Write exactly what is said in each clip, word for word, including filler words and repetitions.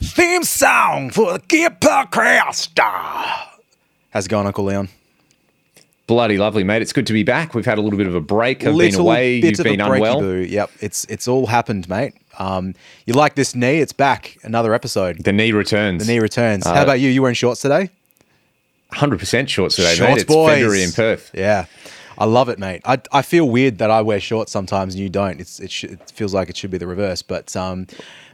theme song for the Gear Podcast. How's it going, Uncle Leon? Bloody lovely, mate. It's good to be back. We've had a little bit of a break. I've little been away. You've been unwell. Boo. Yep. It's it's all happened, mate. Um, you like this knee? It's back. Another episode. The knee returns. The knee returns. Uh, How about you? You wearing shorts today? one hundred percent shorts today, shorts, mate. It's boys. February in Perth. Yeah. I love it, mate. I, I feel weird that I wear shorts sometimes and you don't. It's it, sh- it feels like it should be the reverse, but um,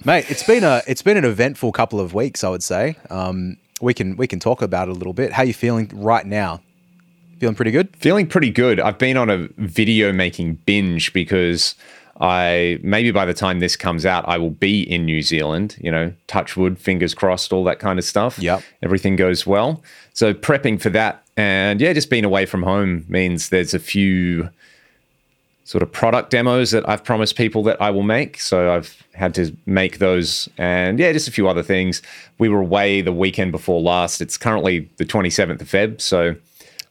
mate, it's been a it's been an eventful couple of weeks, I would say. Um, we can we can talk about it a little bit. How are you feeling right now? Feeling pretty good? Feeling pretty good. I've been on a video making binge because I maybe by the time this comes out, I will be in New Zealand, you know, touch wood, fingers crossed, all that kind of stuff. Yep. Everything goes well. So prepping for that. And yeah, just being away from home means there's a few sort of product demos that I've promised people that I will make. So I've had to make those and yeah, just a few other things. We were away the weekend before last. It's currently the twenty-seventh of February. So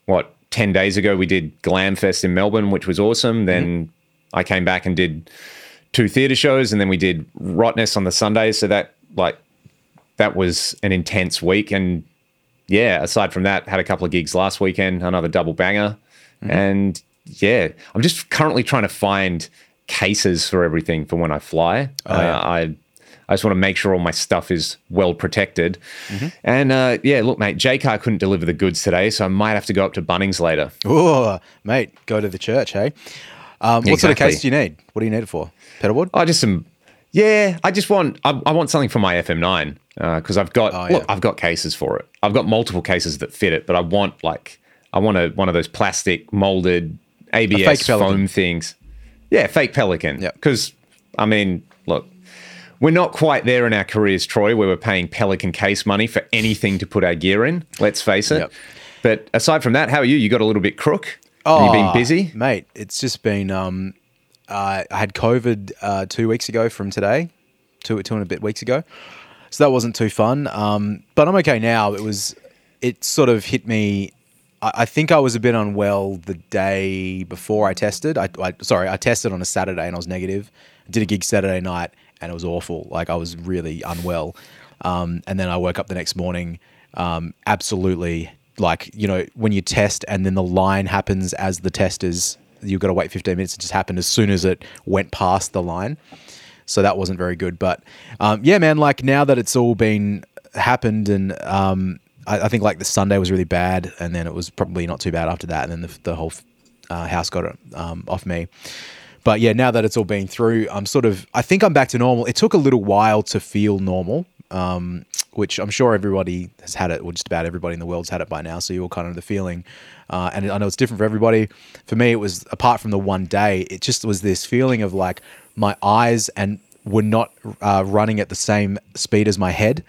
what, ten days ago, we did Glamfest in Melbourne, which was awesome. Then mm-hmm. I came back and did two theatre shows, and then we did Rottnest on the Sunday. So that like that was an intense week. And yeah, aside from that, had a couple of gigs last weekend, another double banger. Mm-hmm. And yeah, I'm just currently trying to find cases for everything for when I fly. Oh, yeah. uh, I I just want to make sure all my stuff is well protected. Mm-hmm. And uh, yeah, look, mate, J C A R couldn't deliver the goods today, so I might have to go up to Bunnings later. Oh, mate, go to the church, hey? Um, what exactly. Sort of case do you need? What do you need it for? Pedalboard? I just some, yeah. I just want I, I want something for my F M nine because uh, I've got oh, yeah. look, I've got cases for it. I've got multiple cases that fit it, but I want like I want a one of those plastic molded A B S foam things. Yeah, fake Pelican. Yeah, because I mean, look, we're not quite there in our careers, Troy, where we're paying Pelican case money for anything to put our gear in. Let's face it. Yep. But aside from that, how are you? You got a little bit crook. Oh, you've been busy, mate. It's just been. Um, uh, I had COVID uh, two weeks ago from today, two two and a bit weeks ago, so that wasn't too fun. Um, but I'm okay now. It was. It sort of hit me. I, I think I was a bit unwell the day before I tested. I, I sorry, I tested on a Saturday and I was negative. I did a gig Saturday night and it was awful. Like I was really unwell, um, and then I woke up the next morning, um, absolutely. Like, you know, when you test and then the line happens as the test is, you've got to wait fifteen minutes. It just happened as soon as it went past the line. So that wasn't very good. But um, yeah, man, like now that it's all been happened and um, I, I think like the Sunday was really bad and then it was probably not too bad after that. And then the, the whole uh, house got it um, off me. But yeah, now that it's all been through, I'm sort of, I think I'm back to normal. It took a little while to feel normal. Um, which I'm sure everybody has had it, or just about everybody in the world's had it by now. So you're all kind of the feeling. Uh, and I know it's different for everybody. For me, it was, apart from the one day, it just was this feeling of like my eyes and were not uh, running at the same speed as my head.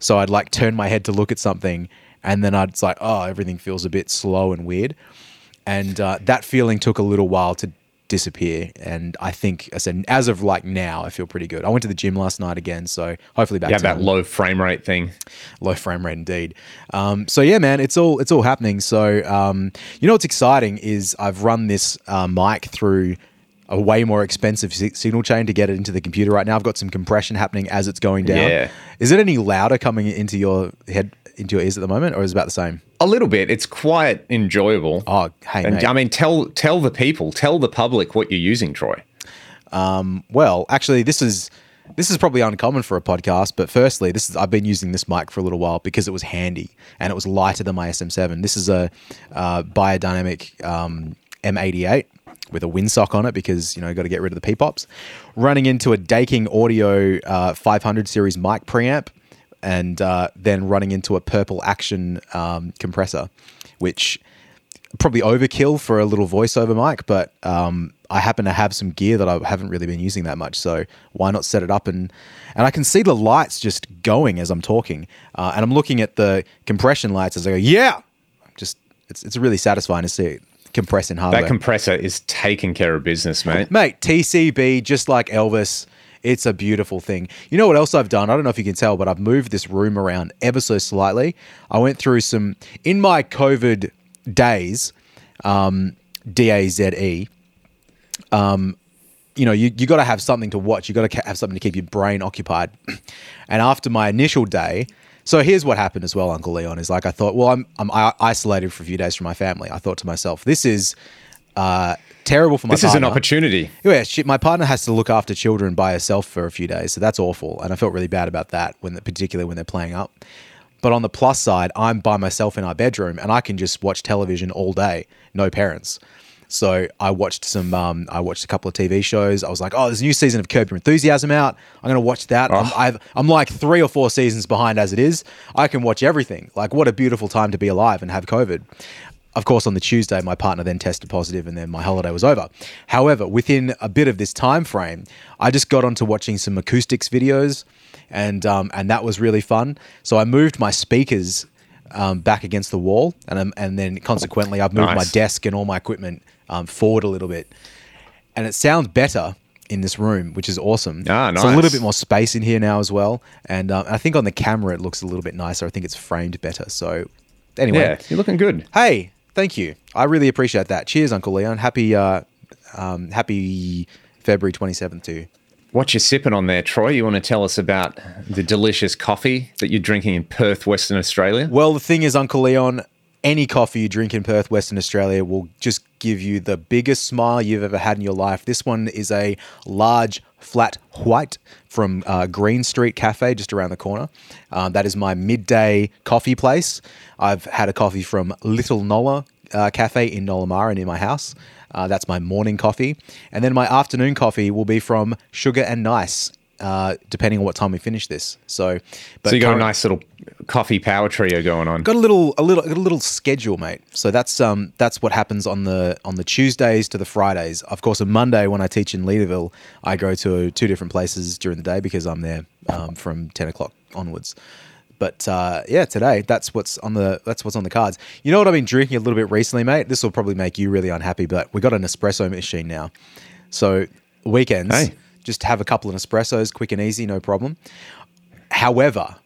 So I'd like turn my head to look at something and then I'd like, oh, everything feels a bit slow and weird. And uh, that feeling took a little while to disappear, and I think I said as of like now I feel pretty good. I went to the gym last night again, so hopefully back yeah, to that low frame rate thing. Low frame rate indeed. Um, so yeah, man, it's all it's all happening. So um, you know what's exciting is I've run this uh, mic through a way more expensive si- signal chain to get it into the computer right now. I've got some compression happening as it's going down. Yeah. Is it any louder coming into your head? Into your ears at the moment, or is it about the same? A little bit. It's quite enjoyable. Oh, hey, and, mate. I mean, tell tell the people, tell the public what you're using, Troy. Um, well, actually, this is this is probably uncommon for a podcast, but firstly, this is I've been using this mic for a little while because it was handy and it was lighter than my S M seven. This is a uh, biodynamic um, M eighty-eight with a windsock on it because, you know, got to get rid of the P-pops. Running into a Daking Audio uh, five hundred series mic preamp. And uh, then running into a purple action um, compressor, which probably overkill for a little voiceover mic, but um, I happen to have some gear that I haven't really been using that much, so why not set it up? And and I can see the lights just going as I'm talking, uh, and I'm looking at the compression lights as I go, yeah! Just It's, it's really satisfying to see it compress in hardware. That compressor is taking care of business, mate. Mate, T C B, just like Elvis. It's a beautiful thing. You know what else I've done? I don't know if you can tell, but I've moved this room around ever so slightly. I went through some, in my COVID days, um, D A Z E, um, you know, you you got to have something to watch. You got to have something to keep your brain occupied. And after my initial day, so here's what happened as well, Uncle Leon, is like I thought, well, I'm I'm isolated for a few days from my family. I thought to myself, this is uh, terrible for my this partner. This is an opportunity. Yeah, she, my partner has to look after children by herself for a few days, so that's awful. And I felt really bad about that, when the, particularly when they're playing up. But on the plus side, I'm by myself in our bedroom and I can just watch television all day, no parents. So I watched some, um, I watched a couple of T V shows. I was like, oh, there's a new season of Curb Your Enthusiasm out. I'm going to watch that. Oh. I'm, I've, I'm like three or four seasons behind as it is. I can watch everything. Like, what a beautiful time to be alive and have COVID. Of course, on the Tuesday, my partner then tested positive and then my holiday was over. However, within a bit of this time frame, I just got onto watching some acoustics videos and um, and that was really fun. So I moved my speakers um, back against the wall and um, and then consequently I've moved nice. my desk and all my equipment um, forward a little bit. And it sounds better in this room, which is awesome. Ah, nice. It's a little bit more space in here now as well. And um, I think on the camera it looks a little bit nicer. I think it's framed better. So anyway. Yeah, you're looking good. Hey. Thank you. I really appreciate that. Cheers, Uncle Leon. Happy uh, um, happy February twenty-seventh to you. What you sipping on there, Troy? You want to tell us about the delicious coffee that you're drinking in Perth, Western Australia? Well, the thing is, Uncle Leon, any coffee you drink in Perth, Western Australia will just give you the biggest smile you've ever had in your life. This one is a large flat white from uh, Green Street Cafe, just around the corner. Um, that is my midday coffee place. I've had a coffee from Little Nola uh, Cafe in Nolamara near my house. Uh, that's my morning coffee. And then my afternoon coffee will be from Sugar and Nice, uh, depending on what time we finish this. So, but so you got a nice little coffee power trio going on. Got a little, a little, a little schedule, mate. So that's um, that's what happens on the on the Tuesdays to the Fridays. Of course, on Monday when I teach in Leederville, I go to two different places during the day because I'm there um, from ten o'clock onwards. But uh, yeah, today that's what's on the that's what's on the cards. You know what I've been drinking a little bit recently, mate? This will probably make you really unhappy, but we got an espresso machine now. So weekends. Hey. Just have a couple of espressos, quick and easy, no problem. However,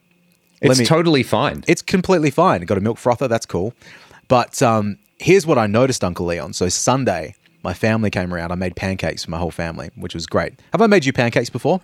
it's me, totally fine. It's completely fine. Got a milk frother, that's cool. But um, here's what I noticed, Uncle Leon. So Sunday, my family came around. I made pancakes for my whole family, which was great. Have I made you pancakes before?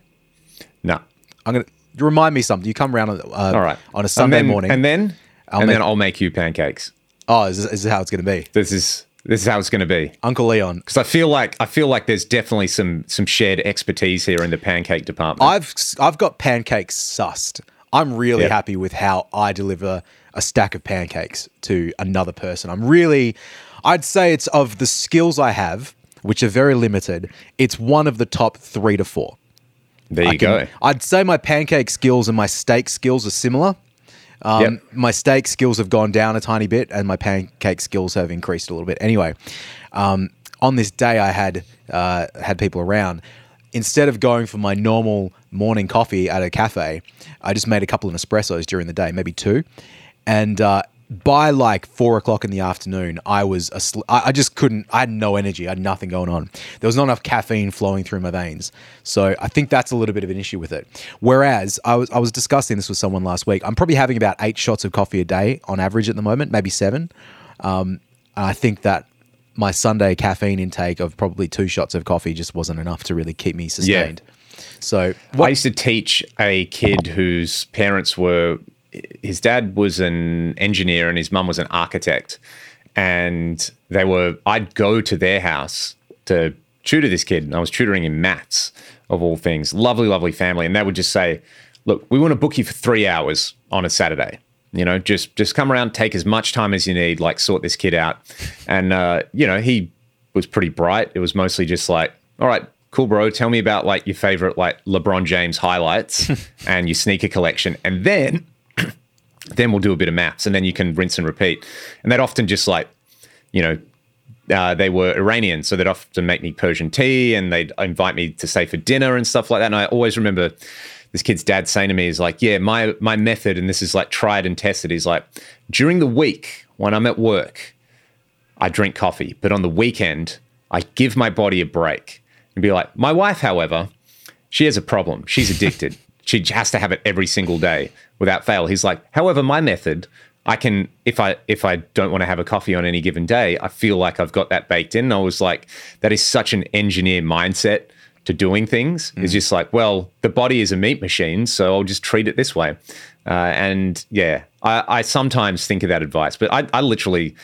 No. I'm gonna remind me something. You come around on, uh, All right. on a Sunday and then, morning, and then I'll and make, then I'll make you pancakes. Oh, is this, is this how it's going to be? This is. This is how it's going to be, Uncle Leon. Because I feel like I feel like there's definitely some some shared expertise here in the pancake department. I've I've got pancakes sussed. I'm really yep. happy with how I deliver a stack of pancakes to another person. I'm really, I'd say it's of the skills I have, which are very limited. It's one of the top three to four. There you I can, go. I'd say my pancake skills and my steak skills are similar. Um, yep. My steak skills have gone down a tiny bit and my pancake skills have increased a little bit. Anyway, um, on this day I had uh, had people around. Instead of going for my normal morning coffee at a cafe, I just made a couple of espressos during the day, maybe two. And uh, by like four o'clock in the afternoon, I was asl- I, I just couldn't – I had no energy. I had nothing going on. There was not enough caffeine flowing through my veins. So I think that's a little bit of an issue with it. Whereas I was I was discussing this with someone last week. I'm probably having about eight shots of coffee a day on average at the moment, maybe seven. Um, and I think that my Sunday caffeine intake of probably two shots of coffee just wasn't enough to really keep me sustained. Yeah. So what- I used to teach a kid whose parents were – his dad was an engineer and his mum was an architect. And they were – I'd go to their house to tutor this kid. And I was tutoring in maths of all things. Lovely, lovely family. And they would just say, look, we want to book you for three hours on a Saturday. You know, just just come around, take as much time as you need, like sort this kid out. And, uh, you know, he was pretty bright. It was mostly just like, all right, cool, bro. Tell me about like your favorite like LeBron James highlights and your sneaker collection. And then, then we'll do a bit of maths and then you can rinse and repeat. And they'd often just like, you know, uh, they were Iranian. So they'd often make me Persian tea and they'd invite me to stay for dinner and stuff like that. And I always remember this kid's dad saying to me is like, yeah, my my method, and this is like tried and tested, is like during the week when I'm at work, I drink coffee. But on the weekend, I give my body a break and be like, my wife, however, she has a problem. She's addicted. She has to have it every single day without fail. He's like, however, my method, I can, if I if I don't want to have a coffee on any given day, I feel like I've got that baked in. And I was like, that is such an engineer mindset to doing things mm. is just like, well, the body is a meat machine, so I'll just treat it this way. Uh, and yeah, I, I sometimes think of that advice, but I, I literally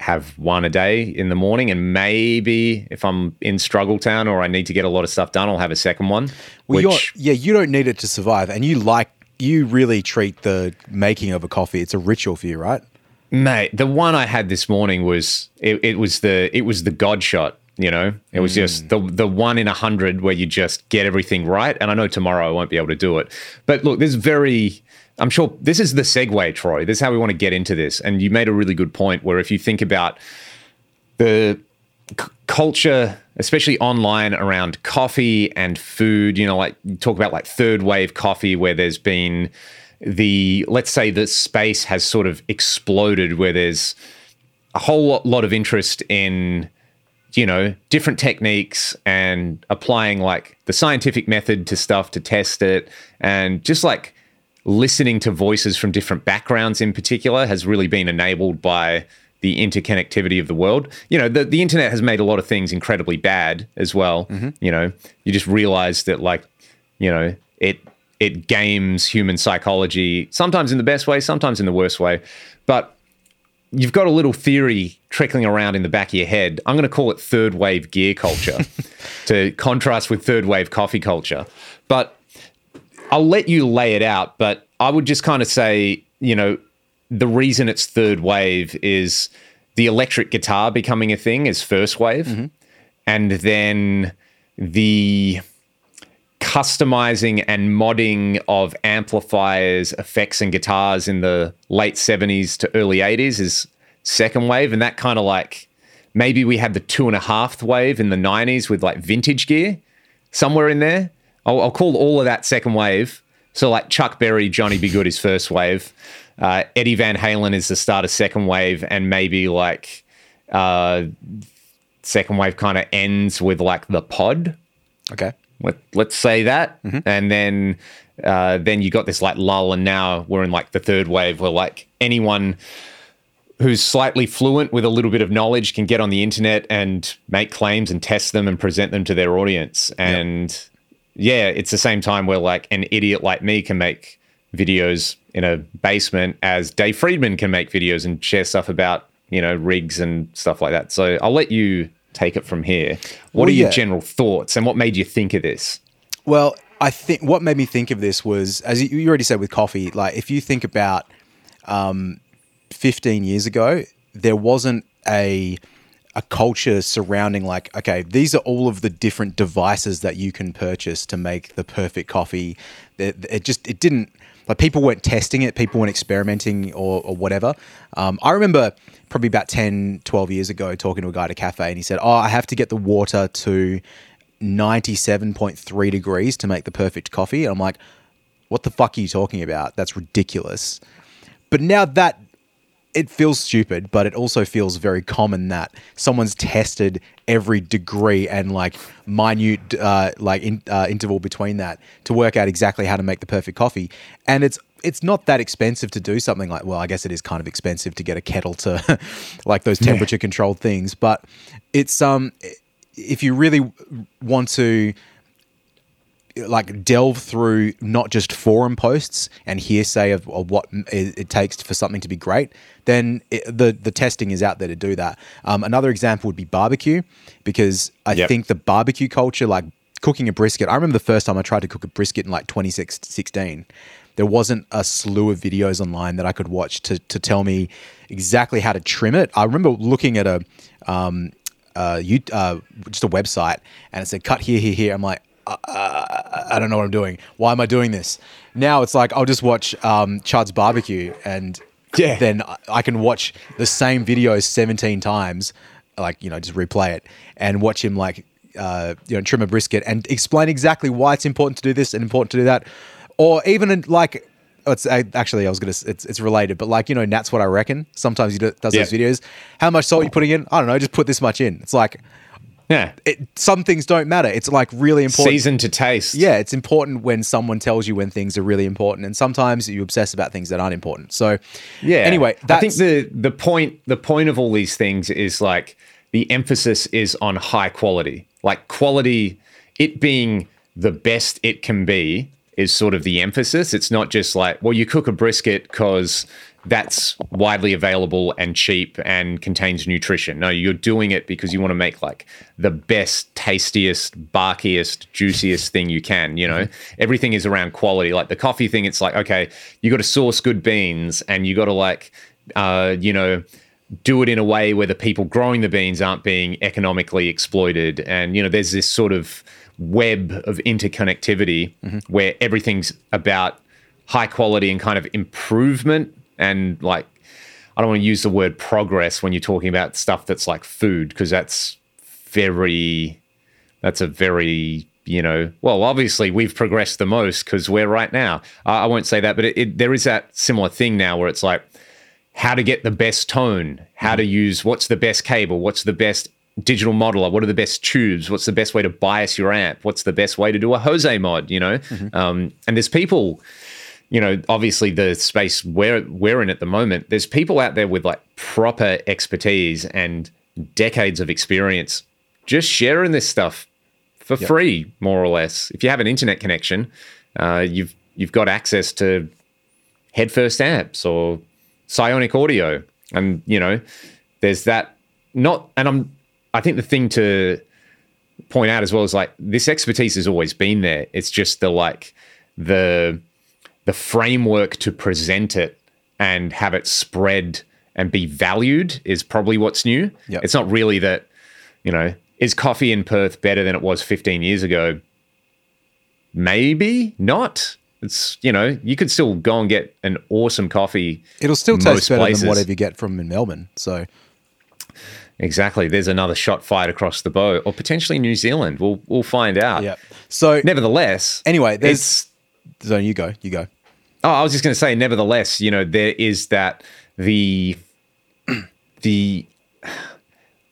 have one a day in the morning, and maybe if I'm in struggle town or I need to get a lot of stuff done, I'll have a second one. Well, which- you're, yeah, you don't need it to survive, and you like you really treat the making of a coffee. It's a ritual for you, right? Mate, the one I had this morning was it, it was the it was the God shot. You know, it was mm. just the the one in a hundred where you just get everything right. And I know tomorrow I won't be able to do it. But look, there's very, I'm sure this is the segue, Troy. This is how we want to get into this. And you made a really good point where if you think about the c- culture, especially online around coffee and food, you know, like you talk about like third wave coffee where there's been the, let's say the space has sort of exploded where there's a whole lot of interest in, you know, different techniques and applying like the scientific method to stuff to test it. And just like listening to voices from different backgrounds in particular has really been enabled by the interconnectivity of the world. You know, the, the internet has made a lot of things incredibly bad as well. Mm-hmm. You know, you just realize that like, you know, it, it games human psychology, sometimes in the best way, sometimes in the worst way. But you've got a little theory trickling around in the back of your head. I'm going to call it third wave gear culture to contrast with third wave coffee culture. But I'll let you lay it out. But I would just kind of say, you know, the reason it's third wave is the electric guitar becoming a thing is first wave. Mm-hmm. And then the customizing and modding of amplifiers, effects, and guitars in the late seventies to early eighties is second wave. And that kind of like, maybe we had the two and a half wave in the nineties with like vintage gear somewhere in there. I'll, I'll call all of that second wave. So like Chuck Berry, Johnny B. Good is first wave. Uh, Eddie Van Halen is the start of second wave. And maybe like uh, second wave kind of ends with like the pod. Okay. Let, let's say that. Mm-hmm. And then uh, then you got this like lull, and now we're in like the third wave where like anyone who's slightly fluent with a little bit of knowledge can get on the internet and make claims and test them and present them to their audience. And yep. yeah, it's the same time where like an idiot like me can make videos in a basement as Dave Friedman can make videos and share stuff about, you know, rigs and stuff like that. So I'll let you take it from here. What well, are your yeah. general thoughts and what made you think of this? Well, I think what made me think of this was, as you already said with coffee, like if you think about um, fifteen years ago, there wasn't a a culture surrounding like, okay, these are all of the different devices that you can purchase to make the perfect coffee. It, it just, it didn't, like people weren't testing it, people weren't experimenting or, or whatever. Um, I remember probably about ten, twelve years ago talking to a guy at a cafe and he said, oh, I have to get the water to ninety-seven point three degrees to make the perfect coffee. And I'm like, what the fuck are you talking about? That's ridiculous. But now that, it feels stupid, but it also feels very common that someone's tested every degree and like minute uh, like in, uh, interval between that to work out exactly how to make the perfect coffee. And it's it's not that expensive to do something like, well, I guess it is kind of expensive to get a kettle to like those temperature controlled yeah. things. But it's um if you really want to like delve through not just forum posts and hearsay of, of what it takes for something to be great, then it, the the testing is out there to do that. Um, another example would be barbecue, because I yep. think the barbecue culture, like cooking a brisket. I remember the first time I tried to cook a brisket in like twenty sixteen. There wasn't a slew of videos online that I could watch to to tell me exactly how to trim it. I remember looking at a um uh, you uh just a website and it said cut here here here. I'm like, Uh, I don't know what I'm doing. Why am I doing this? Now it's like I'll just watch um, Chud's Barbecue and yeah. then I can watch the same video seventeen times, like, you know, just replay it and watch him like, uh, you know, trim a brisket and explain exactly why it's important to do this and important to do that. Or even like, it's actually, I was going to, it's, it's related, but like, you know, Nat's What I Reckon. Sometimes he does yeah. those videos. How much salt are you putting in? I don't know. Just put this much in. It's like, yeah, it, some things don't matter. It's like really important. Season to taste. Yeah, it's important when someone tells you when things are really important, and sometimes you obsess about things that aren't important. So, yeah. Anyway, that's- I think the the point the point of all these things is like the emphasis is on high quality. Like quality it being the best it can be is sort of the emphasis. It's not just like, well, you cook a brisket because that's widely available and cheap and contains nutrition. No, you're doing it because you want to make like the best, tastiest, barkiest, juiciest thing you can, you know. Everything is around quality. Like the coffee thing, it's like, okay, you got to source good beans and you got to like, uh, you know, do it in a way where the people growing the beans aren't being economically exploited. And, you know, there's this sort of web of interconnectivity mm-hmm. where everything's about high quality and kind of improvement. And like, I don't want to use the word progress when you're talking about stuff that's like food, because that's very, that's a very, you know, well, obviously we've progressed the most because we're right now. Uh, I won't say that, but it, it, there is that similar thing now where it's like how to get the best tone, how to use, what's the best cable, what's the best digital modeler, what are the best tubes, what's the best way to bias your amp, what's the best way to do a Jose mod, you know? Mm-hmm. Um, and there's people... You know, obviously the space we're we're in at the moment, there's people out there with like proper expertise and decades of experience just sharing this stuff for yep. free, more or less. If you have an internet connection, uh, you've you've got access to Headfirst Amps or Psionic Audio, and you know, there's that. Not, and I'm I think the thing to point out as well is like this expertise has always been there. It's just the like the the framework to present it and have it spread and be valued is probably what's new. Yep. It's not really that, you know, is coffee in Perth better than it was fifteen years ago? Maybe not. It's, you know, you could still go and get an awesome coffee. It'll still taste better places. Than whatever you get from in Melbourne. So exactly. There's another shot fired across the bow, or potentially New Zealand. We'll we'll find out. Yep. So nevertheless, anyway, there's. So you go, you go. Oh, I was just going to say, nevertheless, you know, there is that the the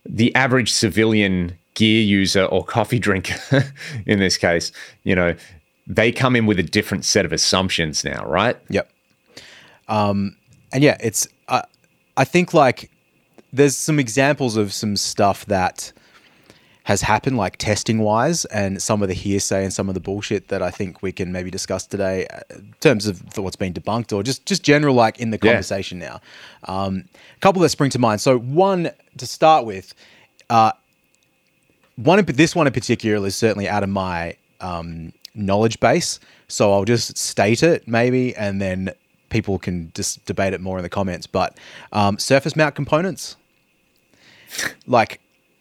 the average civilian gear user or coffee drinker in this case, you know, they come in with a different set of assumptions now, right? Yep. Um, and yeah, it's uh, I think like there's some examples of some stuff that has happened, like testing wise, and some of the hearsay and some of the bullshit that I think we can maybe discuss today in terms of what's been debunked or just, just general, like in the conversation yeah. now. Um, a couple that spring to mind. So one to start with, uh, one, in, this one in particular is certainly out of my um, knowledge base. So I'll just state it maybe, and then people can just debate it more in the comments, but um, surface mount components, like,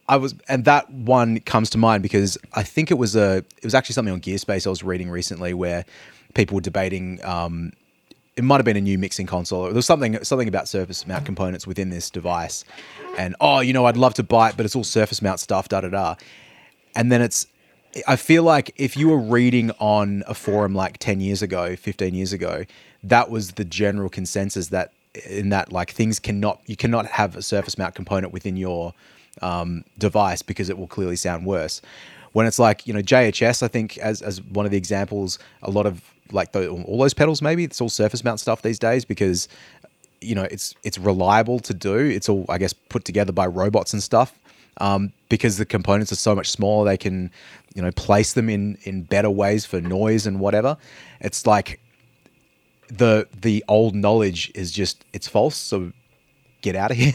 I was, and that one comes to mind because I think it was a, it was actually something on Gearspace I was reading recently where people were debating. Um, it might have been a new mixing console. There was something, something about surface mount components within this device, and oh, you know, I'd love to buy it, but it's all surface mount stuff, da da da. And then it's, I feel like if you were reading on a forum like ten years ago, fifteen years ago, that was the general consensus that in that like things cannot, you cannot have a surface mount component within your Um, device because it will clearly sound worse. When it's like, you know, J H S, I think as as one of the examples, a lot of like the, all those pedals, maybe it's all surface mount stuff these days because, you know, it's it's reliable to do. It's all, I guess, put together by robots and stuff um, because the components are so much smaller. They can, you know, place them in in better ways for noise and whatever. It's like the the old knowledge is just, it's false. So get out of here.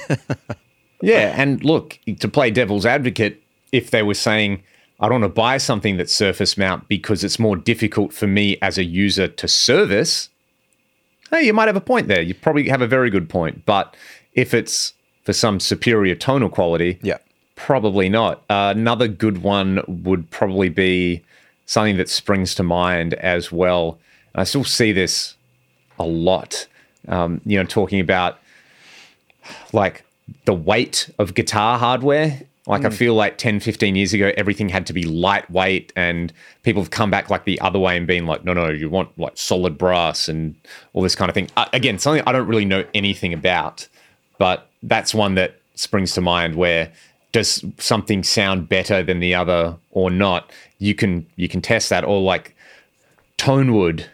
Yeah, and look, to play devil's advocate, if they were saying, I don't want to buy something that's surface mount because it's more difficult for me as a user to service, hey, you might have a point there. You probably have a very good point. But if it's for some superior tonal quality, yeah, probably not. Uh, another good one would probably be something that springs to mind as well. I still see this a lot, um, you know, talking about like the weight of guitar hardware. Like mm. I feel like ten, fifteen years ago, everything had to be lightweight, and people have come back like the other way and been like, no, no, you want like solid brass and all this kind of thing. Uh, again, something I don't really know anything about, but that's one that springs to mind where does something sound better than the other or not? You can, you can test that, or like tone wood,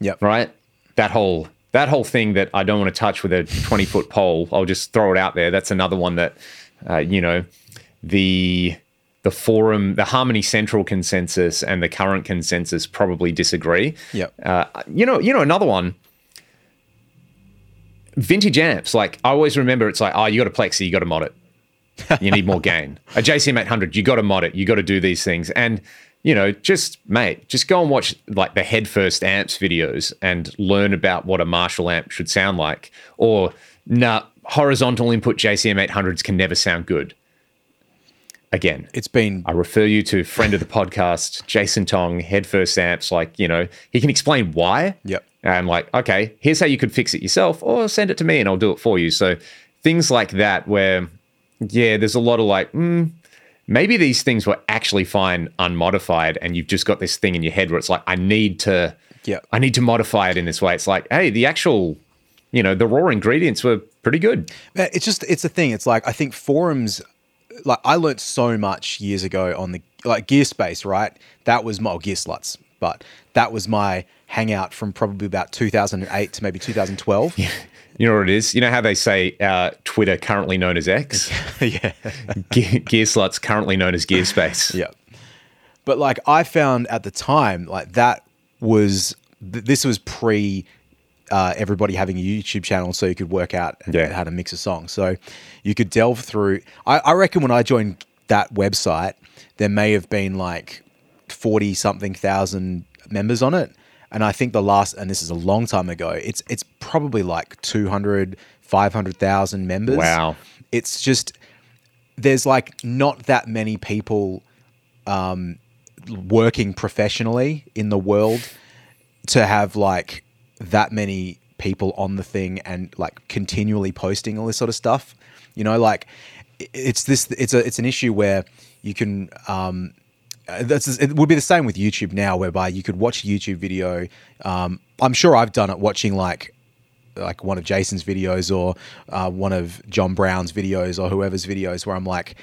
yep. right? That whole... That whole thing that I don't want to touch with a twenty-foot pole, I'll just throw it out there. That's another one that, uh, you know, the the the forum, the Harmony Central consensus and the current consensus probably disagree. Yeah. Uh, you know, you know, another one, vintage amps. Like, I always remember it's like, oh, you got a Plexi, you got to mod it. You need more gain. A J C M eight hundred, you got to mod it. You got to do these things. And, you know, just, mate, just go and watch like the Headfirst Amps videos and learn about what a Marshall amp should sound like. Or, nah, horizontal input J C M eight hundreds can never sound good. Again, it's been. I refer you to friend of the podcast, Jason Tong, Headfirst Amps. Like, you know, he can explain why. Yep. And like, okay, here's how you could fix it yourself, or send it to me and I'll do it for you. So things like that, where, yeah, there's a lot of like, mm, maybe these things were actually fine unmodified, and you've just got this thing in your head where it's like, I need to, yep. I need to modify it in this way. It's like, hey, the actual, you know, the raw ingredients were pretty good. It's just, it's a thing. It's like, I think forums. Like, I learned so much years ago on the, like, Gearspace, right? That was my, well, Gearsluts, but that was my hangout from probably about two thousand eight to maybe two thousand twelve. Yeah. You know what it is? You know how they say uh, Twitter, currently known as X? Yeah. Ge- Gearsluts, currently known as Gearspace. Yeah. But, like, I found at the time, like, that was, th- this was pre- Uh, everybody having a YouTube channel, so you could work out yeah. how to mix a song. So you could delve through. I, I reckon when I joined that website, there may have been like forty something thousand members on it. And I think the last, and this is a long time ago, it's it's probably like two hundred, five hundred thousand members. Wow. It's just, there's like not that many people um, working professionally in the world to have like that many people on the thing and like continually posting all this sort of stuff, you know, like it's this, it's a, it's an issue where you can, um, that's, it would be the same with YouTube now, whereby you could watch a YouTube video. Um, I'm sure I've done it watching like, like one of Jason's videos or uh, one of John Brown's videos or whoever's videos, where I'm like,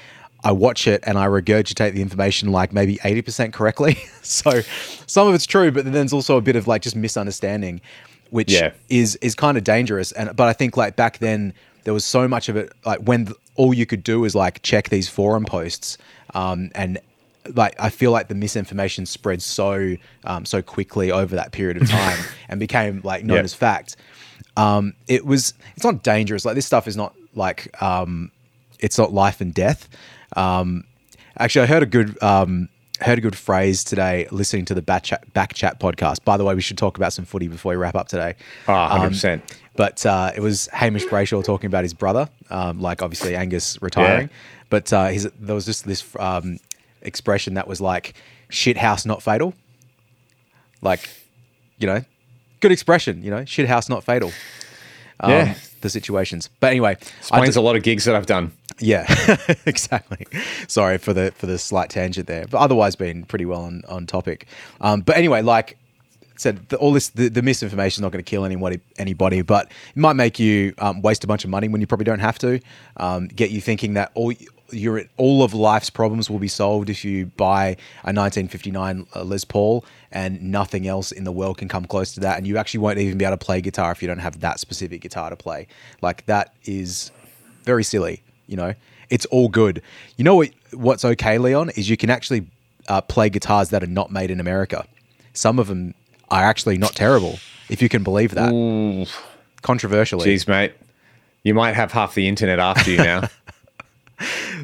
I watch it and I regurgitate the information like maybe eighty percent correctly. So some of it's true, but then there's also a bit of like just misunderstanding, which yeah. is is kind of dangerous. And but I think like back then there was so much of it, like when th- all you could do is like check these forum posts, um, and like I feel like the misinformation spread so um, so quickly over that period of time and became like known yeah. as fact. Um, it was it's not dangerous. Like this stuff is not like um, it's not life and death. Um, actually, I heard a good um, heard a good phrase today listening to the Back Chat, Back Chat podcast. By the way, we should talk about some footy before we wrap up today. Ah, oh, one hundred percent. Um, but uh, it was Hamish Brayshaw talking about his brother, um, like obviously Angus retiring. Yeah. But uh, his, there was just this um, expression that was like, shit house not fatal. Like, you know, good expression, you know, shit house not fatal. Um, yeah. The situations. But anyway. Explains d- a lot of gigs that I've done. Yeah, exactly. Sorry for the for the slight tangent there, but otherwise been pretty well on, on topic. Um, but anyway, like I said, the, all this the, the misinformation is not going to kill anybody, anybody, but it might make you um, waste a bunch of money when you probably don't have to. Um, get you thinking that all your all of life's problems will be solved if you buy a nineteen fifty-nine Les Paul, and nothing else in the world can come close to that, and you actually won't even be able to play guitar if you don't have that specific guitar to play. Like that is very silly. You know, it's all good. You know what? What's okay, Leon, is you can actually uh, play guitars that are not made in America. Some of them are actually not terrible, if you can believe that. Ooh. Controversially. Jeez, mate. You might have half the internet after you now.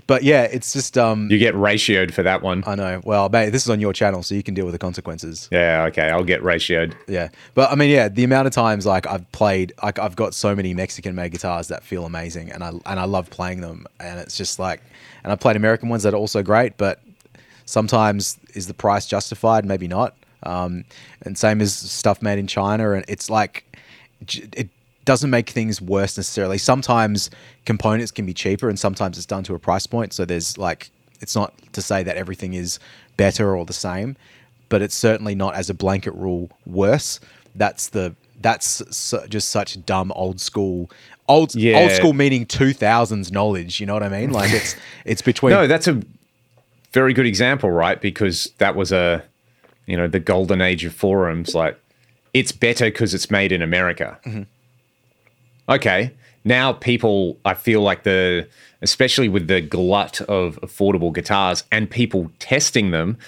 But yeah, it's just... Um, you get ratioed for that one. I know. Well, mate, this is on your channel, so you can deal with the consequences. Yeah, okay. I'll get ratioed. Yeah. But I mean, yeah, the amount of times like I've played, like I've got so many Mexican-made guitars that feel amazing, and I and I love playing them. And it's just like... And I've played American ones that are also great, but sometimes is the price justified? Maybe not. Um, and same as stuff made in China. And it's like... It, doesn't make things worse necessarily. Sometimes components can be cheaper and sometimes it's done to a price point. So there's like, it's not to say that everything is better or the same, but it's certainly not as a blanket rule worse. That's the, that's su- just such dumb old school, old, yeah. old school meaning two thousands knowledge. You know what I mean? Like it's, it's between. No, that's a very good example, right? Because that was a, you know, the golden age of forums, like it's better because it's made in America. Mm-hmm. Okay, now people, I feel like the, especially with the glut of affordable guitars and people testing them,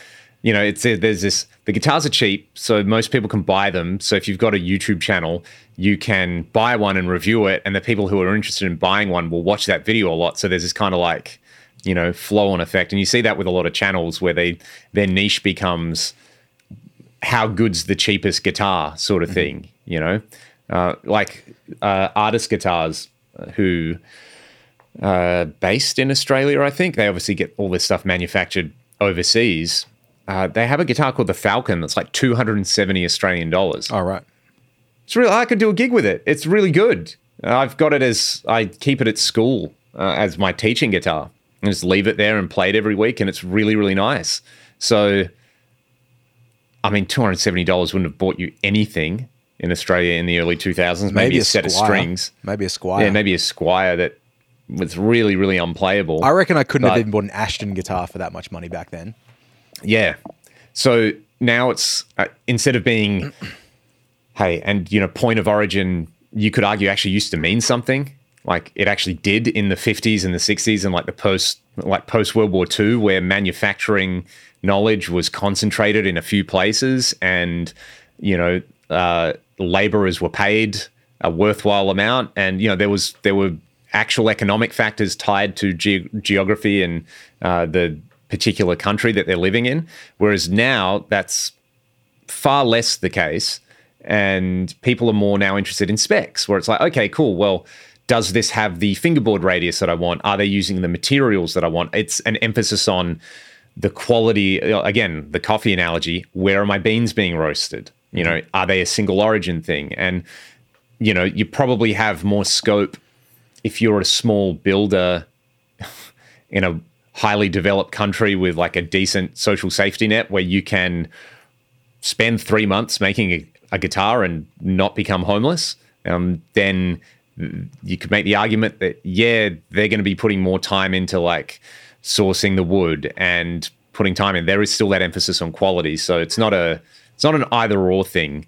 you know, it's a, there's this, the guitars are cheap, so most people can buy them. So if you've got a YouTube channel, you can buy one and review it, and the people who are interested in buying one will watch that video a lot. So there's this kind of like, you know, flow-on effect. And you see that with a lot of channels where they their niche becomes how good's the cheapest guitar sort of thing, mm-hmm. you know? Uh, like uh, artist guitars who are based in Australia, I think. They obviously get all this stuff manufactured overseas. Uh, they have a guitar called the Falcon that's like two hundred seventy Australian dollars. All right. It's really, I could do a gig with it. It's really good. I've got it as, I keep it at school uh, as my teaching guitar. I just leave it there and play it every week, and it's really, really nice. So, I mean, two hundred seventy dollars wouldn't have bought you anything in Australia in the early two thousands. Maybe, maybe a, a set Squire. of strings. Maybe a Squire. Yeah, maybe a Squire that was really, really unplayable. I reckon I couldn't but, have even bought an Ashton guitar for that much money back then. Yeah. So now it's, uh, instead of being, hey, and, you know, point of origin, you could argue actually used to mean something. Like it actually did in the fifties and the sixties and like the post, like post World War Two, where manufacturing knowledge was concentrated in a few places and, you know, uh, laborers were paid a worthwhile amount. And, you know, there was, there were actual economic factors tied to ge- geography and uh, the, particular country that they're living in, whereas now that's far less the case, and people are more now interested in specs, where it's like, okay, cool, well, does this have the fingerboard radius that I want? Are they using the materials that I want? It's an emphasis on the quality. Again, the coffee analogy, where are my beans being roasted? You know, are they a single origin thing? And, you know, you probably have more scope if you're a small builder in a highly developed country with like a decent social safety net, where you can spend three months making a, a guitar and not become homeless, um, then you could make the argument that, yeah, they're going to be putting more time into like sourcing the wood and putting time in. There is still that emphasis on quality. So it's not a, it's not an either or thing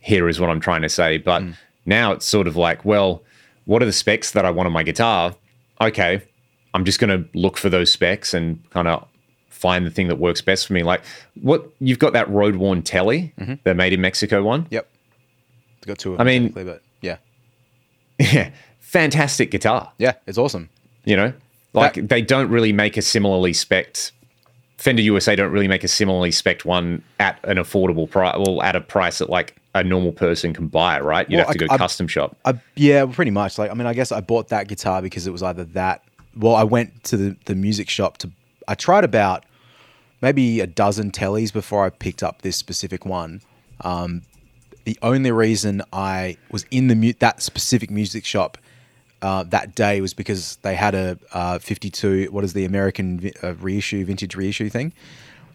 here is what I'm trying to say. But mm. now it's sort of like, well, what are the specs that I want on my guitar? Okay, I'm just going to look for those specs and kind of find the thing that works best for me. Like what you've got, that Road Worn Tele, mm-hmm. the made in Mexico one. Yep. It's got two of them. I mean, but yeah. Yeah. Fantastic guitar. Yeah. It's awesome. You know, like that, they don't really make a similarly spec'd, Fender U S A don't really make a similarly spec'd one at an affordable price, well, at a price that like a normal person can buy, right? You'd well, have to I, go I, custom shop. I, yeah, pretty much. Like, I mean, I guess I bought that guitar because it was either that, Well, I went to the, the music shop to, I tried about maybe a dozen Teles before I picked up this specific one. Um, the only reason I was in the mu- that specific music shop uh, that day was because they had a uh, fifty-two, what is the American vi- uh, reissue, vintage reissue thing,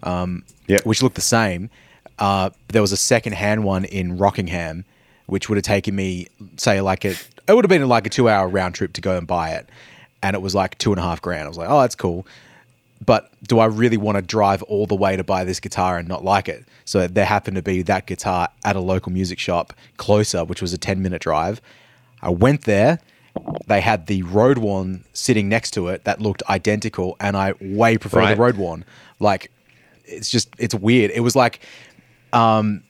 um, yep. which looked the same. Uh, there was a second-hand one in Rockingham, which would have taken me, say, like a, it would have been like a two-hour round trip to go and buy it. And it was like two and a half grand. I was like, oh, that's cool. But do I really want to drive all the way to buy this guitar and not like it? So there happened to be that guitar at a local music shop closer, which was a ten minute drive. I went there. They had the Road Worn sitting next to it that looked identical. And I way prefer right. the Road Worn. Like, it's just, it's weird. It was like, um,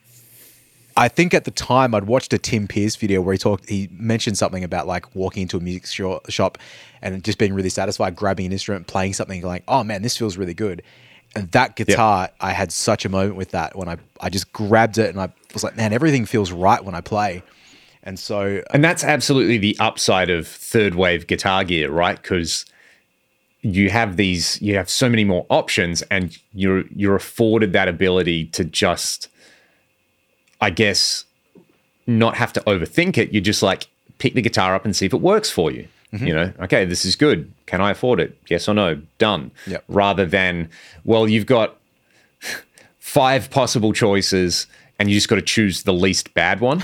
I think at the time I'd watched a Tim Pierce video where he talked, he mentioned something about like walking into a music shop and just being really satisfied, grabbing an instrument, playing something like, oh man, this feels really good. And that guitar, yep. I had such a moment with that when I, I just grabbed it and I was like, man, everything feels right when I play. And so, and that's absolutely the upside of third wave guitar gear, right? Because you have these, you have so many more options and you're, you're afforded that ability to just, I guess, not have to overthink it. You just like pick the guitar up and see if it works for you. Mm-hmm. You know, okay, this is good. Can I afford it? Yes or no, done. Yep. Rather than, well, you've got five possible choices and you just got to choose the least bad one.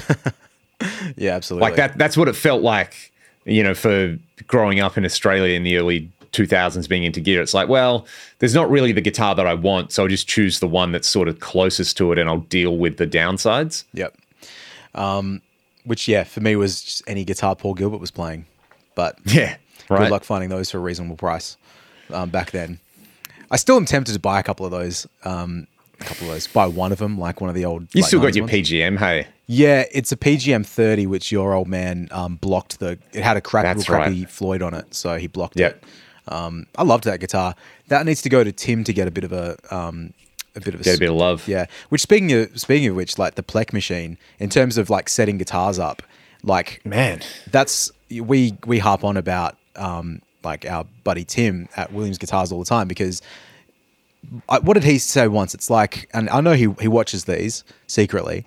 Yeah, absolutely. Like that, that's what it felt like, you know, for growing up in Australia in the early two thousands being into gear. It's like, well, there's not really the guitar that I want, so I'll just choose the one that's sort of closest to it and I'll deal with the downsides. Yep. Um, which, yeah, for me was just any guitar Paul Gilbert was playing. But yeah, right. Good luck finding those for a reasonable price um, back then. I still am tempted to buy a couple of those. Um, a couple of those. Buy one of them, like one of the old... You still got your ones. P G M, hey? Yeah, it's a P G M thirty, which your old man um, blocked the... It had a crack, real crappy right. Floyd on it, so he blocked yep. it. Um, I loved that guitar. That needs to go to Tim to get a bit of a... Um, A bit of a, Get a bit of love. Yeah. Which speaking of speaking of which, like the Plek machine, in terms of like setting guitars up, like man, that's we we harp on about um like our buddy Tim at Williams Guitars all the time because I, what did he say once? It's like, and I know he he watches these secretly,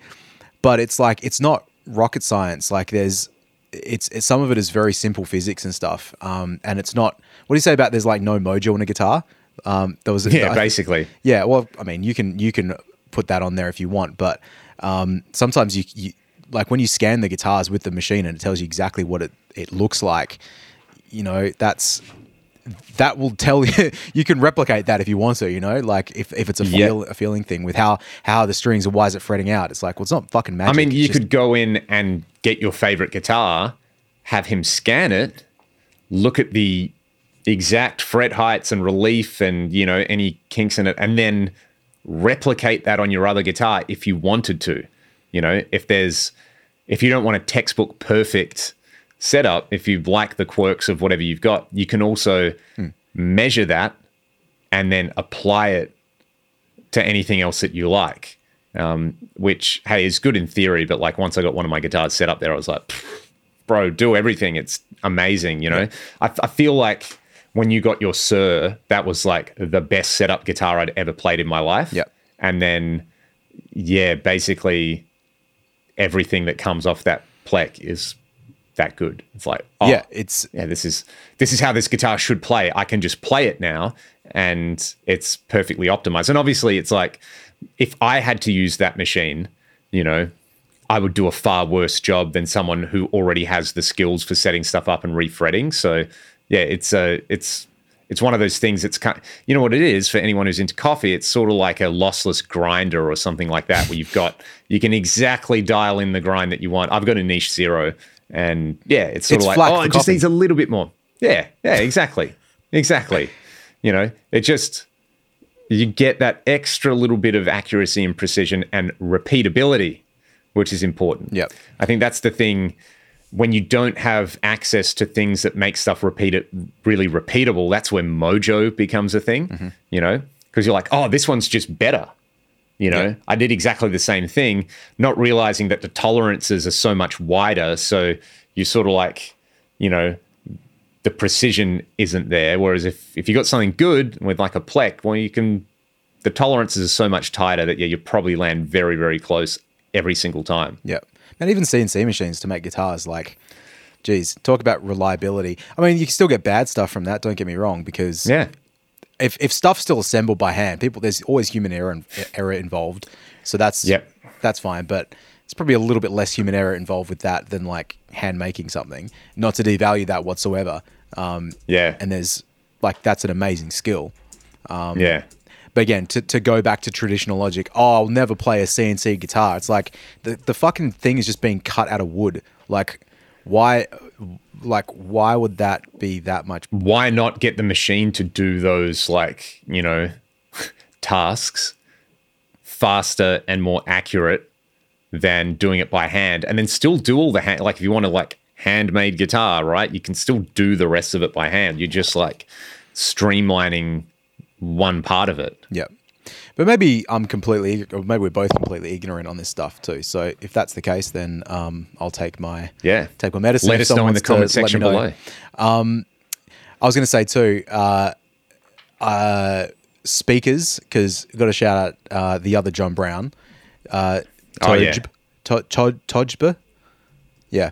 but it's like it's not rocket science. Like there's it's, it's some of it is very simple physics and stuff. Um, and it's not. What do you say about there's like no mojo in a guitar? Um, there was a, yeah, I, basically. Yeah, well, I mean, you can you can put that on there if you want, but um, sometimes you, you like when you scan the guitars with the machine and it tells you exactly what it, it looks like. You know, that's that will tell you. You can replicate that if you want to. You know, like if, if it's a feel yep. a feeling thing with how how the strings are, why is it fretting out? It's like, well, it's not fucking magic. I mean, you just- could go in and get your favorite guitar, have him scan it, look at the exact fret heights and relief and, you know, any kinks in it, and then replicate that on your other guitar if you wanted to. You know, if there's if you don't want a textbook perfect setup, if you like the quirks of whatever you've got, you can also mm. measure that and then apply it to anything else that you like, um, which, hey, is good in theory, but like once I got one of my guitars set up there, I was like, bro, do everything. It's amazing, you know? Yeah. I, I feel like when you got your Sir, that was like the best setup guitar I'd ever played in my life. Yep. And then, yeah, basically everything that comes off that Plek is that good. It's like, oh, yeah, it's yeah, this is this is how this guitar should play. I can just play it now, and it's perfectly optimized. And obviously, it's like if I had to use that machine, you know, I would do a far worse job than someone who already has the skills for setting stuff up and refretting. So. Yeah, it's a, it's it's one of those things that's kind of, you know what it is for anyone who's into coffee, it's sort of like a lossless grinder or something like that where you've got, you can exactly dial in the grind that you want. I've got a niche zero and yeah, it's sort it's of like, oh, it coffee. Just needs a little bit more. Yeah, yeah, exactly, exactly. You know, it just, you get that extra little bit of accuracy and precision and repeatability, which is important. Yep. I think that's the thing. When you don't have access to things that make stuff repeat it really repeatable, that's where mojo becomes a thing, mm-hmm. you know, because you're like, oh, this one's just better. You know, yeah. I did exactly the same thing, not realizing that the tolerances are so much wider. So you sort of like, you know, the precision isn't there. Whereas if, if you got something good with like a Plek, well, you can, the tolerances are so much tighter that, yeah, you probably land very, very close every single time. Yeah. And even C N C machines to make guitars, like, geez, talk about reliability. I mean, you can still get bad stuff from that, don't get me wrong, because yeah. if, if stuff's still assembled by hand, people there's always human error and error involved. So that's yep. that's fine, but it's probably a little bit less human error involved with that than, like, hand making something. Not to devalue that whatsoever. Um, yeah. And there's, like, that's an amazing skill. Um, yeah. But again, to, to go back to traditional logic, oh, I'll never play a C N C guitar. It's like the, the fucking thing is just being cut out of wood. Like, why, like, why would that be that much? Why not get the machine to do those, like, you know, tasks faster and more accurate than doing it by hand, and then still do all the hand? Like, if you want to, like, handmade guitar, right? You can still do the rest of it by hand. You're just like streamlining one part of it. Yeah. But maybe I'm completely, or maybe we're both completely ignorant on this stuff too. So if that's the case, then um, I'll take my, yeah. take my medicine. Let us know in the comment section below. Um, I was going to say too, uh, uh, speakers, because got to shout out uh, the other John Brown. Uh, Toj, oh, yeah. To- to- Tojba? Yeah.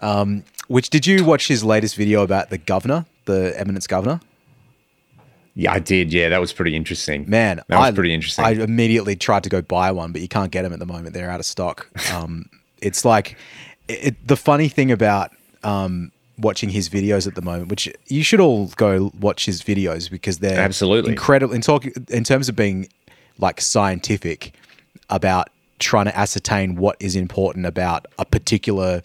Um, which, did you watch his latest video about the governor, the Eminence Governor? Yeah, I did. Yeah, that was pretty interesting. Man, that was I, pretty interesting. I immediately tried to go buy one, but you can't get them at the moment. They're out of stock. Um, it's like it, it, the funny thing about um, watching his videos at the moment, which you should all go watch his videos because they're absolutely incredible. In talk, in terms of being like scientific about trying to ascertain what is important about a particular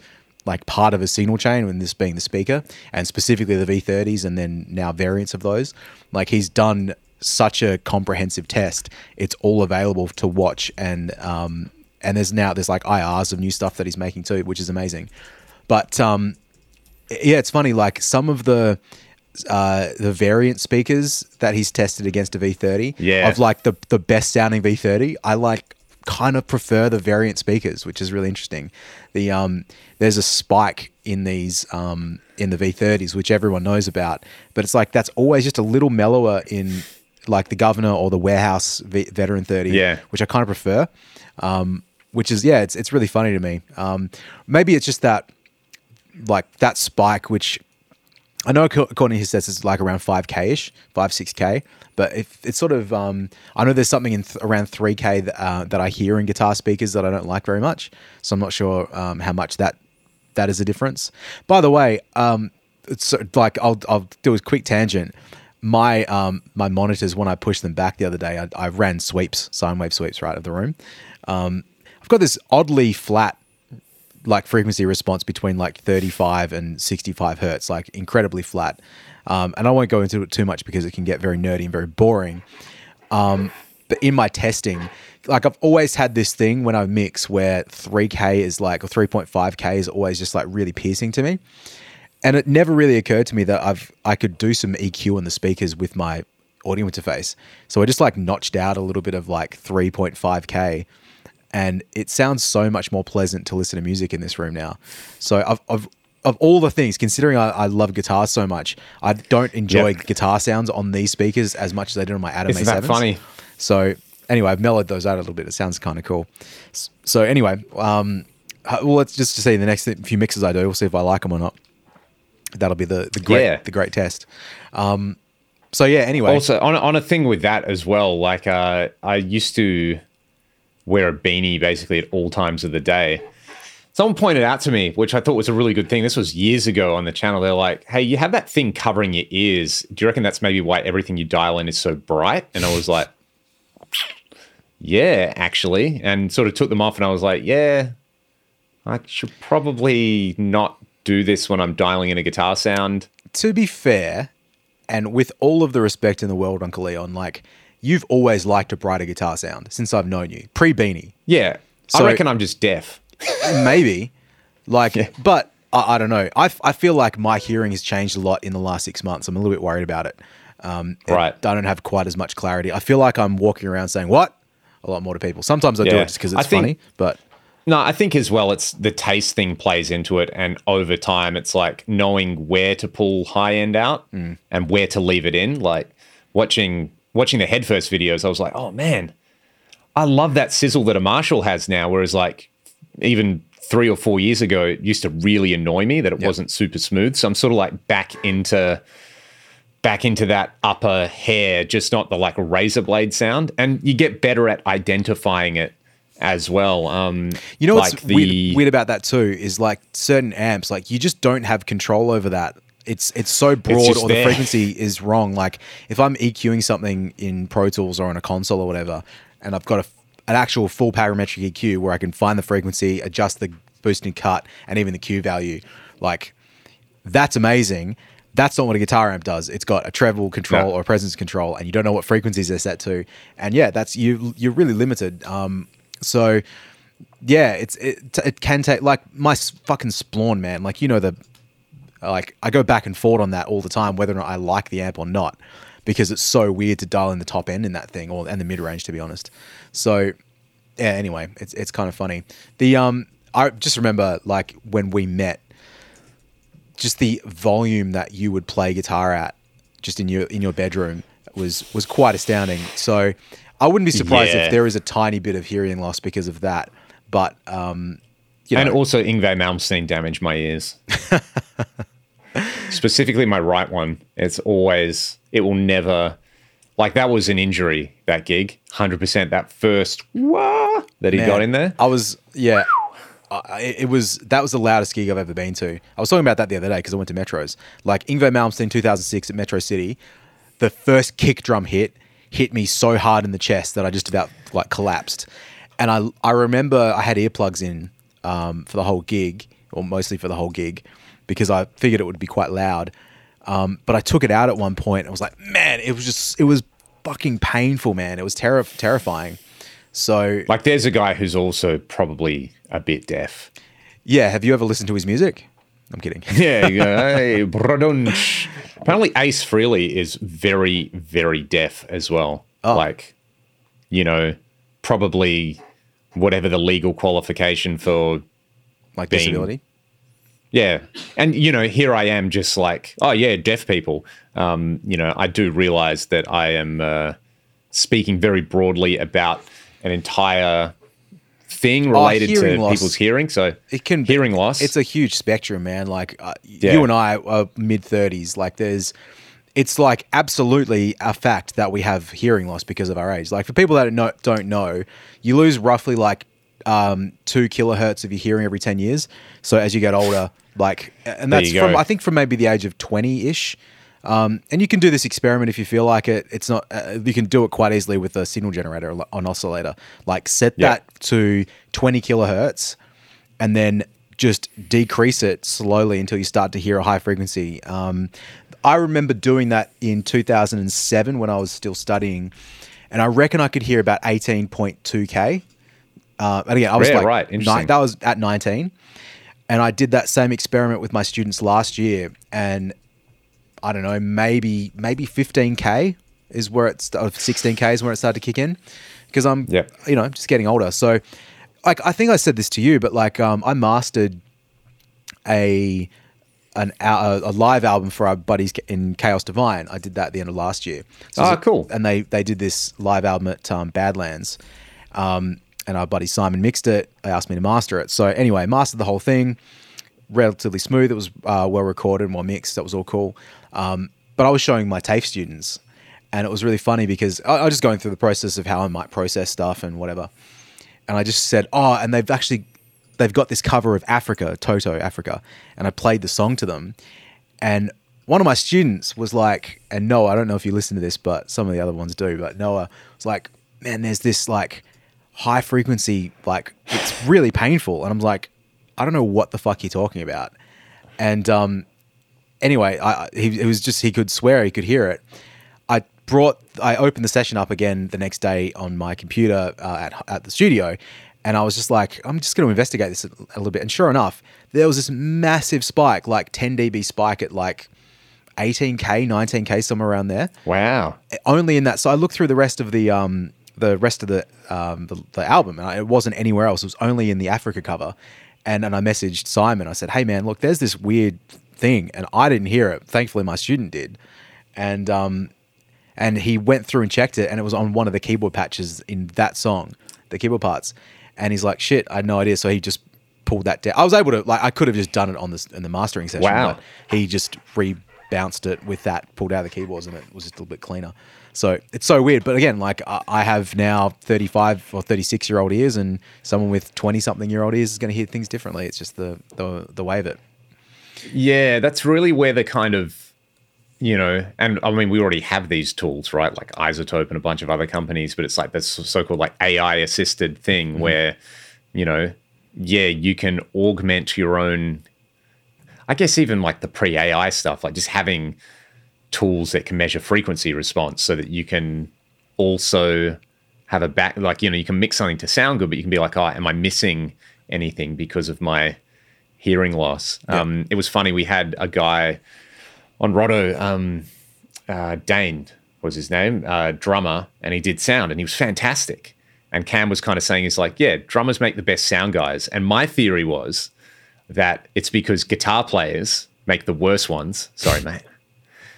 like part of a signal chain, and this being the speaker, and specifically the V thirties and then now variants of those. Like, he's done such a comprehensive test. It's all available to watch, and um, and there's now there's like I Rs of new stuff that he's making too, which is amazing. But um, yeah, it's funny, like some of the uh, the variant speakers that he's tested against a V thirty, yeah. of like the, the best sounding V thirty, I like kind of prefer the variant speakers, which is really interesting. The um, there's a spike in these um, in the V thirties, which everyone knows about, but it's like that's always just a little mellower in like the Governor or the Warehouse v- Veteran thirty, yeah. which I kind of prefer, um, which is, yeah, it's it's really funny to me. Um, maybe it's just that, like that spike, which I know according to his sets is like around five K-ish, five, six K, but if it's sort of, um, I know there's something in th- around three K that, uh, that I hear in guitar speakers that I don't like very much. So I'm not sure um, how much that that is a difference. By the way, um, it's like I'll I'll do a quick tangent. My um, my monitors, when I pushed them back the other day, I, I ran sweeps, sine wave sweeps, right, of the room. Um, I've got this oddly flat like frequency response between like thirty-five and sixty-five hertz, like incredibly flat. Um, and I won't go into it too much because it can get very nerdy and very boring. Um, but in my testing, like I've always had this thing when I mix where three K is like, or three point five K is always just like really piercing to me. And it never really occurred to me that I've, I could do some E Q on the speakers with my audio interface. So I just like notched out a little bit of like three point five K, and it sounds so much more pleasant to listen to music in this room now. So I've, I've of all the things, considering I, I love guitar so much, I don't enjoy yep. guitar sounds on these speakers as much as I did on my Adam Isn't A sevens. Isn't that funny? So anyway, I've mellowed those out a little bit. It sounds kind of cool. So anyway, um, well, let's just to see the next few mixes I do. We'll see if I like them or not. That'll be the, the great yeah. the great test. Um, so yeah, anyway. Also, on, on a thing with that as well, like uh, I used to wear a beanie basically at all times of the day. Someone pointed out to me, which I thought was a really good thing. This was years ago on the channel. They're like, hey, you have that thing covering your ears. Do you reckon that's maybe why everything you dial in is so bright? And I was like, yeah, actually. And sort of took them off and I was like, yeah, I should probably not do this when I'm dialing in a guitar sound. To be fair, and with all of the respect in the world, Uncle Leon, like, you've always liked a brighter guitar sound since I've known you, pre-beanie. Yeah. So, I reckon I'm just deaf. Maybe. Like, yeah. But I, I don't know. I, I feel like my hearing has changed a lot in the last six months. I'm a little bit worried about it. Um, right. I don't have quite as much clarity. I feel like I'm walking around saying, what? A lot more to people. Sometimes I yeah. do it just because it's I think, funny. But no, I think as well it's the taste thing plays into it. And over time, it's like knowing where to pull high end out mm. and where to leave it in. Like watching... Watching the Headfirst videos, I was like, oh, man, I love that sizzle that a Marshall has now, whereas like even three or four years ago, it used to really annoy me that it yep. wasn't super smooth. So I'm sort of like back into back into that upper hair, just not the like razor blade sound. And you get better at identifying it as well. Um, you know like what's the- weird, weird about that too is like certain amps, like you just don't have control over that. It's it's so broad it's or the there. frequency is wrong. Like if I'm EQing something in Pro Tools or on a console or whatever, and I've got a, an actual full parametric E Q where I can find the frequency, adjust the boost and cut, and even the Q value, like that's amazing. That's not what a guitar amp does. It's got a treble control no. or a presence control, and you don't know what frequencies they're set to. And yeah, that's you. You're really limited. Um, so yeah, it's it, it can take like my fucking Splawn, man. Like you know the. Like I go back and forth on that all the time, whether or not I like the amp or not, because it's so weird to dial in the top end in that thing, or and the mid range, to be honest. So, yeah. Anyway, it's it's kind of funny. The um, I just remember like when we met, just the volume that you would play guitar at, just in your in your bedroom was was quite astounding. So, I wouldn't be surprised yeah. if there is a tiny bit of hearing loss because of that. But um, you know, and also Yngwie Malmsteen damaged my ears. Specifically my right one. It's always, it will never, like that was an injury, that gig, one hundred percent. That first wah that he Man, got in there. I was, yeah, I, it was, that was the loudest gig I've ever been to. I was talking about that the other day because I went to Metro's. Like Yngwie Malmsteen two thousand six at Metro City, the first kick drum hit hit me so hard in the chest that I just about like collapsed. And I, I remember I had earplugs in um, for the whole gig or mostly for the whole gig, because I figured it would be quite loud. Um, but I took it out at one point. And I was like, man, it was just, it was fucking painful, man. It was ter- terrifying. So, like, there's a guy who's also probably a bit deaf. Yeah. Have you ever listened to his music? I'm kidding. Yeah. You go, hey, brodunch. Apparently, Ace Frehley is very, very deaf as well. Oh. Like, you know, probably whatever the legal qualification for, like, being, disability. Yeah. And, you know, here I am just like, oh, yeah, deaf people. Um, you know, I do realize that I am uh, speaking very broadly about an entire thing related oh, to loss. people's hearing. So it can be, hearing loss. It's a huge spectrum, man. Like uh, yeah. you and I are mid-thirties. Like there's – it's like absolutely a fact that we have hearing loss because of our age. Like for people that don't, don't know, you lose roughly like – Um, two kilohertz of your hearing every ten years. So as you get older, like, and that's from I think from maybe the age of twenty-ish. Um, and you can do this experiment if you feel like it. It's not uh, you can do it quite easily with a signal generator or an oscillator. Like set yep. that to twenty kilohertz, and then just decrease it slowly until you start to hear a high frequency. Um, I remember doing that in two thousand seven when I was still studying, and I reckon I could hear about eighteen point two K. Uh, and again, I was yeah, like, right. nine, that was at nineteen, and I did that same experiment with my students last year, and I don't know, maybe maybe fifteen K is where it's, or sixteen K is where it started to kick in, because I'm, yep. you know, just getting older. So, like, I think I said this to you, but like, um, I mastered a an a, a live album for our buddies in Chaos Divine. I did that at the end of last year. So oh, cool! A, and they they did this live album at um, Badlands. Um, And our buddy Simon mixed it, asked me to master it. So anyway, mastered the whole thing, relatively smooth. It was uh, well recorded and well mixed. That was all cool. Um, but I was showing my TAFE students, and it was really funny because I, I was just going through the process of how I might process stuff and whatever. And I just said, oh, and they've actually, they've got this cover of Africa, Toto Africa. And I played the song to them. And one of my students was like, and Noah, I don't know if you listen to this, but some of the other ones do, but Noah was like, man, there's this like, high frequency, like it's really painful. And I'm like, I don't know what the fuck you're talking about. And um, anyway, I, he, it was just, he could swear, he could hear it. I brought, I opened the session up again the next day on my computer uh, at, at the studio. And I was just like, I'm just going to investigate this a, a little bit. And sure enough, there was this massive spike, like ten decibel spike at like eighteen K, nineteen K, somewhere around there. Wow. Only in that. So I looked through the rest of the, um, the rest of the, um, the the album, and I, it wasn't anywhere else. It was only in the Africa cover. And and I messaged Simon. I said, hey man, look, there's this weird thing, and I didn't hear it. Thankfully, my student did. And um, and he went through and checked it, and it was on one of the keyboard patches in that song, the keyboard parts. And he's like, shit, I had no idea. So he just pulled that down. I was able to, like, I could have just done it on this in the mastering session. Wow. But he just re-bounced it with that, pulled out the keyboards, and it was just a little bit cleaner. So it's so weird. But again, like I have now thirty-five or thirty-six year old ears, and someone with twenty something year old ears is going to hear things differently. It's just the, the, the way of it. Yeah. That's really where the kind of, you know, and I mean, we already have these tools, right? Like Isotope and a bunch of other companies, but it's like this so-called like A I assisted thing mm-hmm. where, you know, yeah, you can augment your own, I guess even like the pre-A I stuff, like just having tools that can measure frequency response so that you can also have a back, like, you know, you can mix something to sound good, but you can be like, oh, am I missing anything because of my hearing loss? Yeah. Um, it was funny. We had a guy on Rotto, um, uh, Dane was his name, uh, drummer, and he did sound, and he was fantastic. And Cam was kind of saying, he's like, yeah, drummers make the best sound guys. And my theory was that it's because guitar players make the worst ones. Sorry, mate.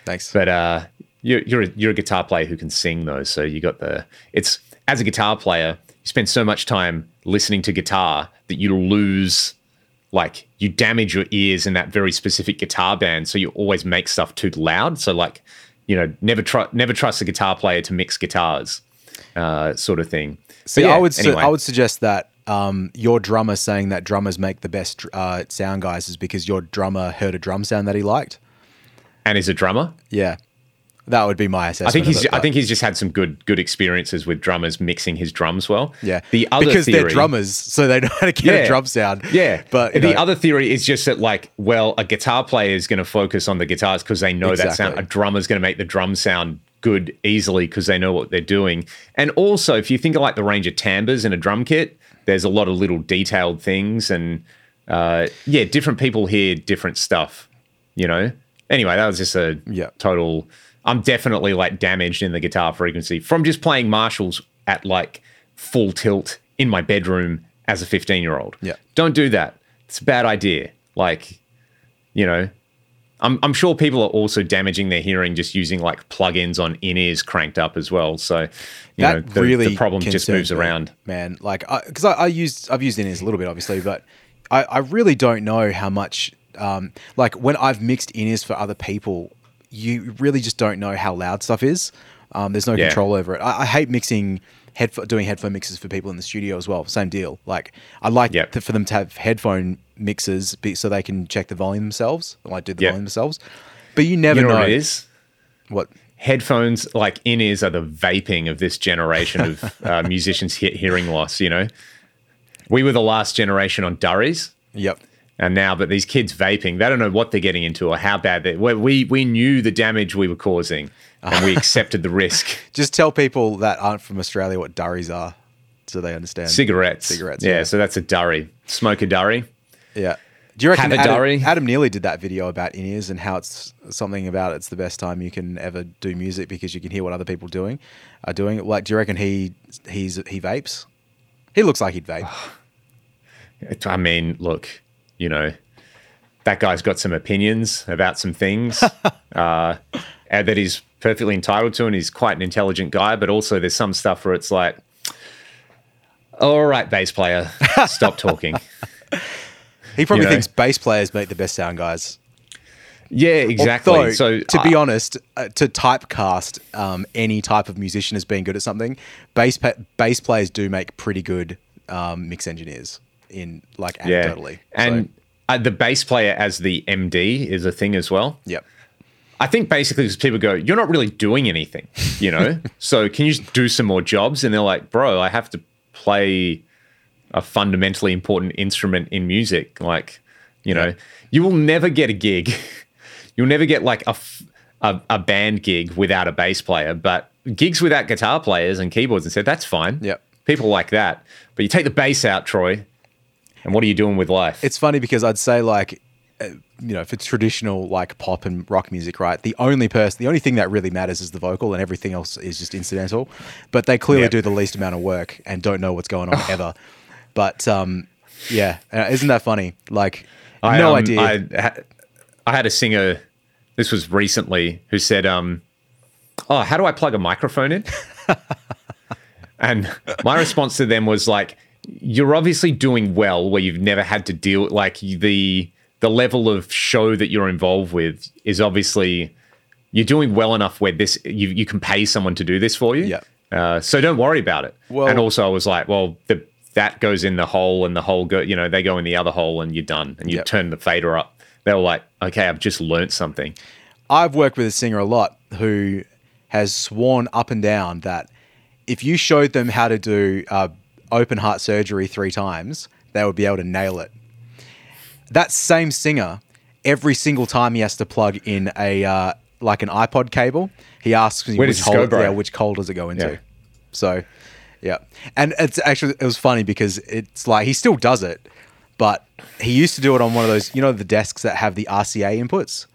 Thanks. But uh, you're you're a, you're a guitar player who can sing though, so you got the it's as a guitar player, you spend so much time listening to guitar that you lose, like you damage your ears in that very specific guitar band, so you always make stuff too loud. So like, you know, never tr- never trust a guitar player to mix guitars, uh, sort of thing. See, yeah, I would anyway. su- I would suggest that um, your drummer saying that drummers make the best uh, sound guys is because your drummer heard a drum sound that he liked. And is a drummer? Yeah. That would be my assessment. I think he's. It, I think he's just had some good good experiences with drummers mixing his drums well. Yeah, the other because theory, they're drummers, so they know how to get yeah, a drum sound. Yeah, but the know. other theory is just that, like, well, a guitar player is going to focus on the guitars because they know exactly. that sound. A drummer's going to make the drum sound good easily because they know what they're doing. And also, if you think of like the range of timbres in a drum kit, there's a lot of little detailed things, and uh, yeah, different people hear different stuff. You know. Anyway, that was just a yeah. total. I'm definitely like damaged in the guitar frequency from just playing Marshalls at like full tilt in my bedroom as a fifteen year old. Yeah. Don't do that. It's a bad idea. Like, you know, I'm I'm sure people are also damaging their hearing just using like plugins on in-ears cranked up as well. So, you that know, the, really the problem just moves me, around. Man, like, because I, I, I used, I've used in-ears a little bit, obviously, but I, I really don't know how much, um, like when I've mixed in-ears for other people, you really just don't know how loud stuff is. Um, there's no yeah. control over it. I, I hate mixing, head, doing headphone mixes for people in the studio as well. Same deal. Like I like yep. to, for them to have headphone mixes be, so they can check the volume themselves. Like do the yep. volume themselves. But you never you know, know what it is. What headphones like in ears are the vaping of this generation of uh, musicians he- hearing loss. You know, we were the last generation on durries. Yep. And now, but these kids vaping, they don't know what they're getting into or how bad they... We we knew the damage we were causing and we accepted the risk. Just tell people that aren't from Australia what durries are so they understand. Cigarettes. Cigarettes. Yeah, yeah. So that's a durry. Smoke a durry. Yeah. Do you reckon Have a durry? Adam, Adam Neely did that video about in-ears and how it's something about it's the best time you can ever do music because you can hear what other people doing are doing. Like, do you reckon he he's he vapes? He looks like he'd vape. I mean, look... You know, that guy's got some opinions about some things uh, that he's perfectly entitled to, and he's quite an intelligent guy. But also, there's some stuff where it's like, all right, bass player, stop talking. He probably you know? thinks bass players make the best sound guys. Yeah, exactly. Although, so to uh, be honest, uh, to typecast um, any type of musician as being good at something, bass pa- bass players do make pretty good um, mix engineers. In like anecdotally, yeah. and so. uh, the bass player as the M D is a thing as well. Yep, I think basically because people go, "You're not really doing anything," you know. So can you just do some more jobs? And they're like, "Bro, I have to play a fundamentally important instrument in music." Like, you know, you will never get a gig. You'll never get like a, f- a a band gig without a bass player, but gigs without guitar players and keyboards and said that's fine. Yep, people like that. But you take the bass out, Troy. And what are you doing with life? It's funny because I'd say like, uh, you know, for traditional like pop and rock music, right? The only person, the only thing that really matters is the vocal and everything else is just incidental, but they clearly yep. do the least amount of work and don't know what's going on ever. But um, yeah, isn't that funny? Like I, no um, idea. I, I had a singer, this was recently, who said, um, oh, how do I plug a microphone in? And my response to them was like, you're obviously doing well where you've never had to deal with, like the the level of show that you're involved with is obviously you're doing well enough where this you you can pay someone to do this for you. Yeah. Uh, so don't worry about it. Well, and also I was like, well, the, that goes in the hole and the hole go, you know, they go in the other hole and you're done and you yep. turn the fader up. They were like, okay, I've just learnt something. I've worked with a singer a lot who has sworn up and down that if you showed them how to do uh, open heart surgery three times, they would be able to nail it. That same singer, every single time he has to plug in a uh, like an iPod cable, he asks me which hole, yeah, which hole does it go into. Yeah. So, yeah. And it's actually, it was funny because it's like, he still does it, but he used to do it on one of those, you know, the desks that have the R C A inputs.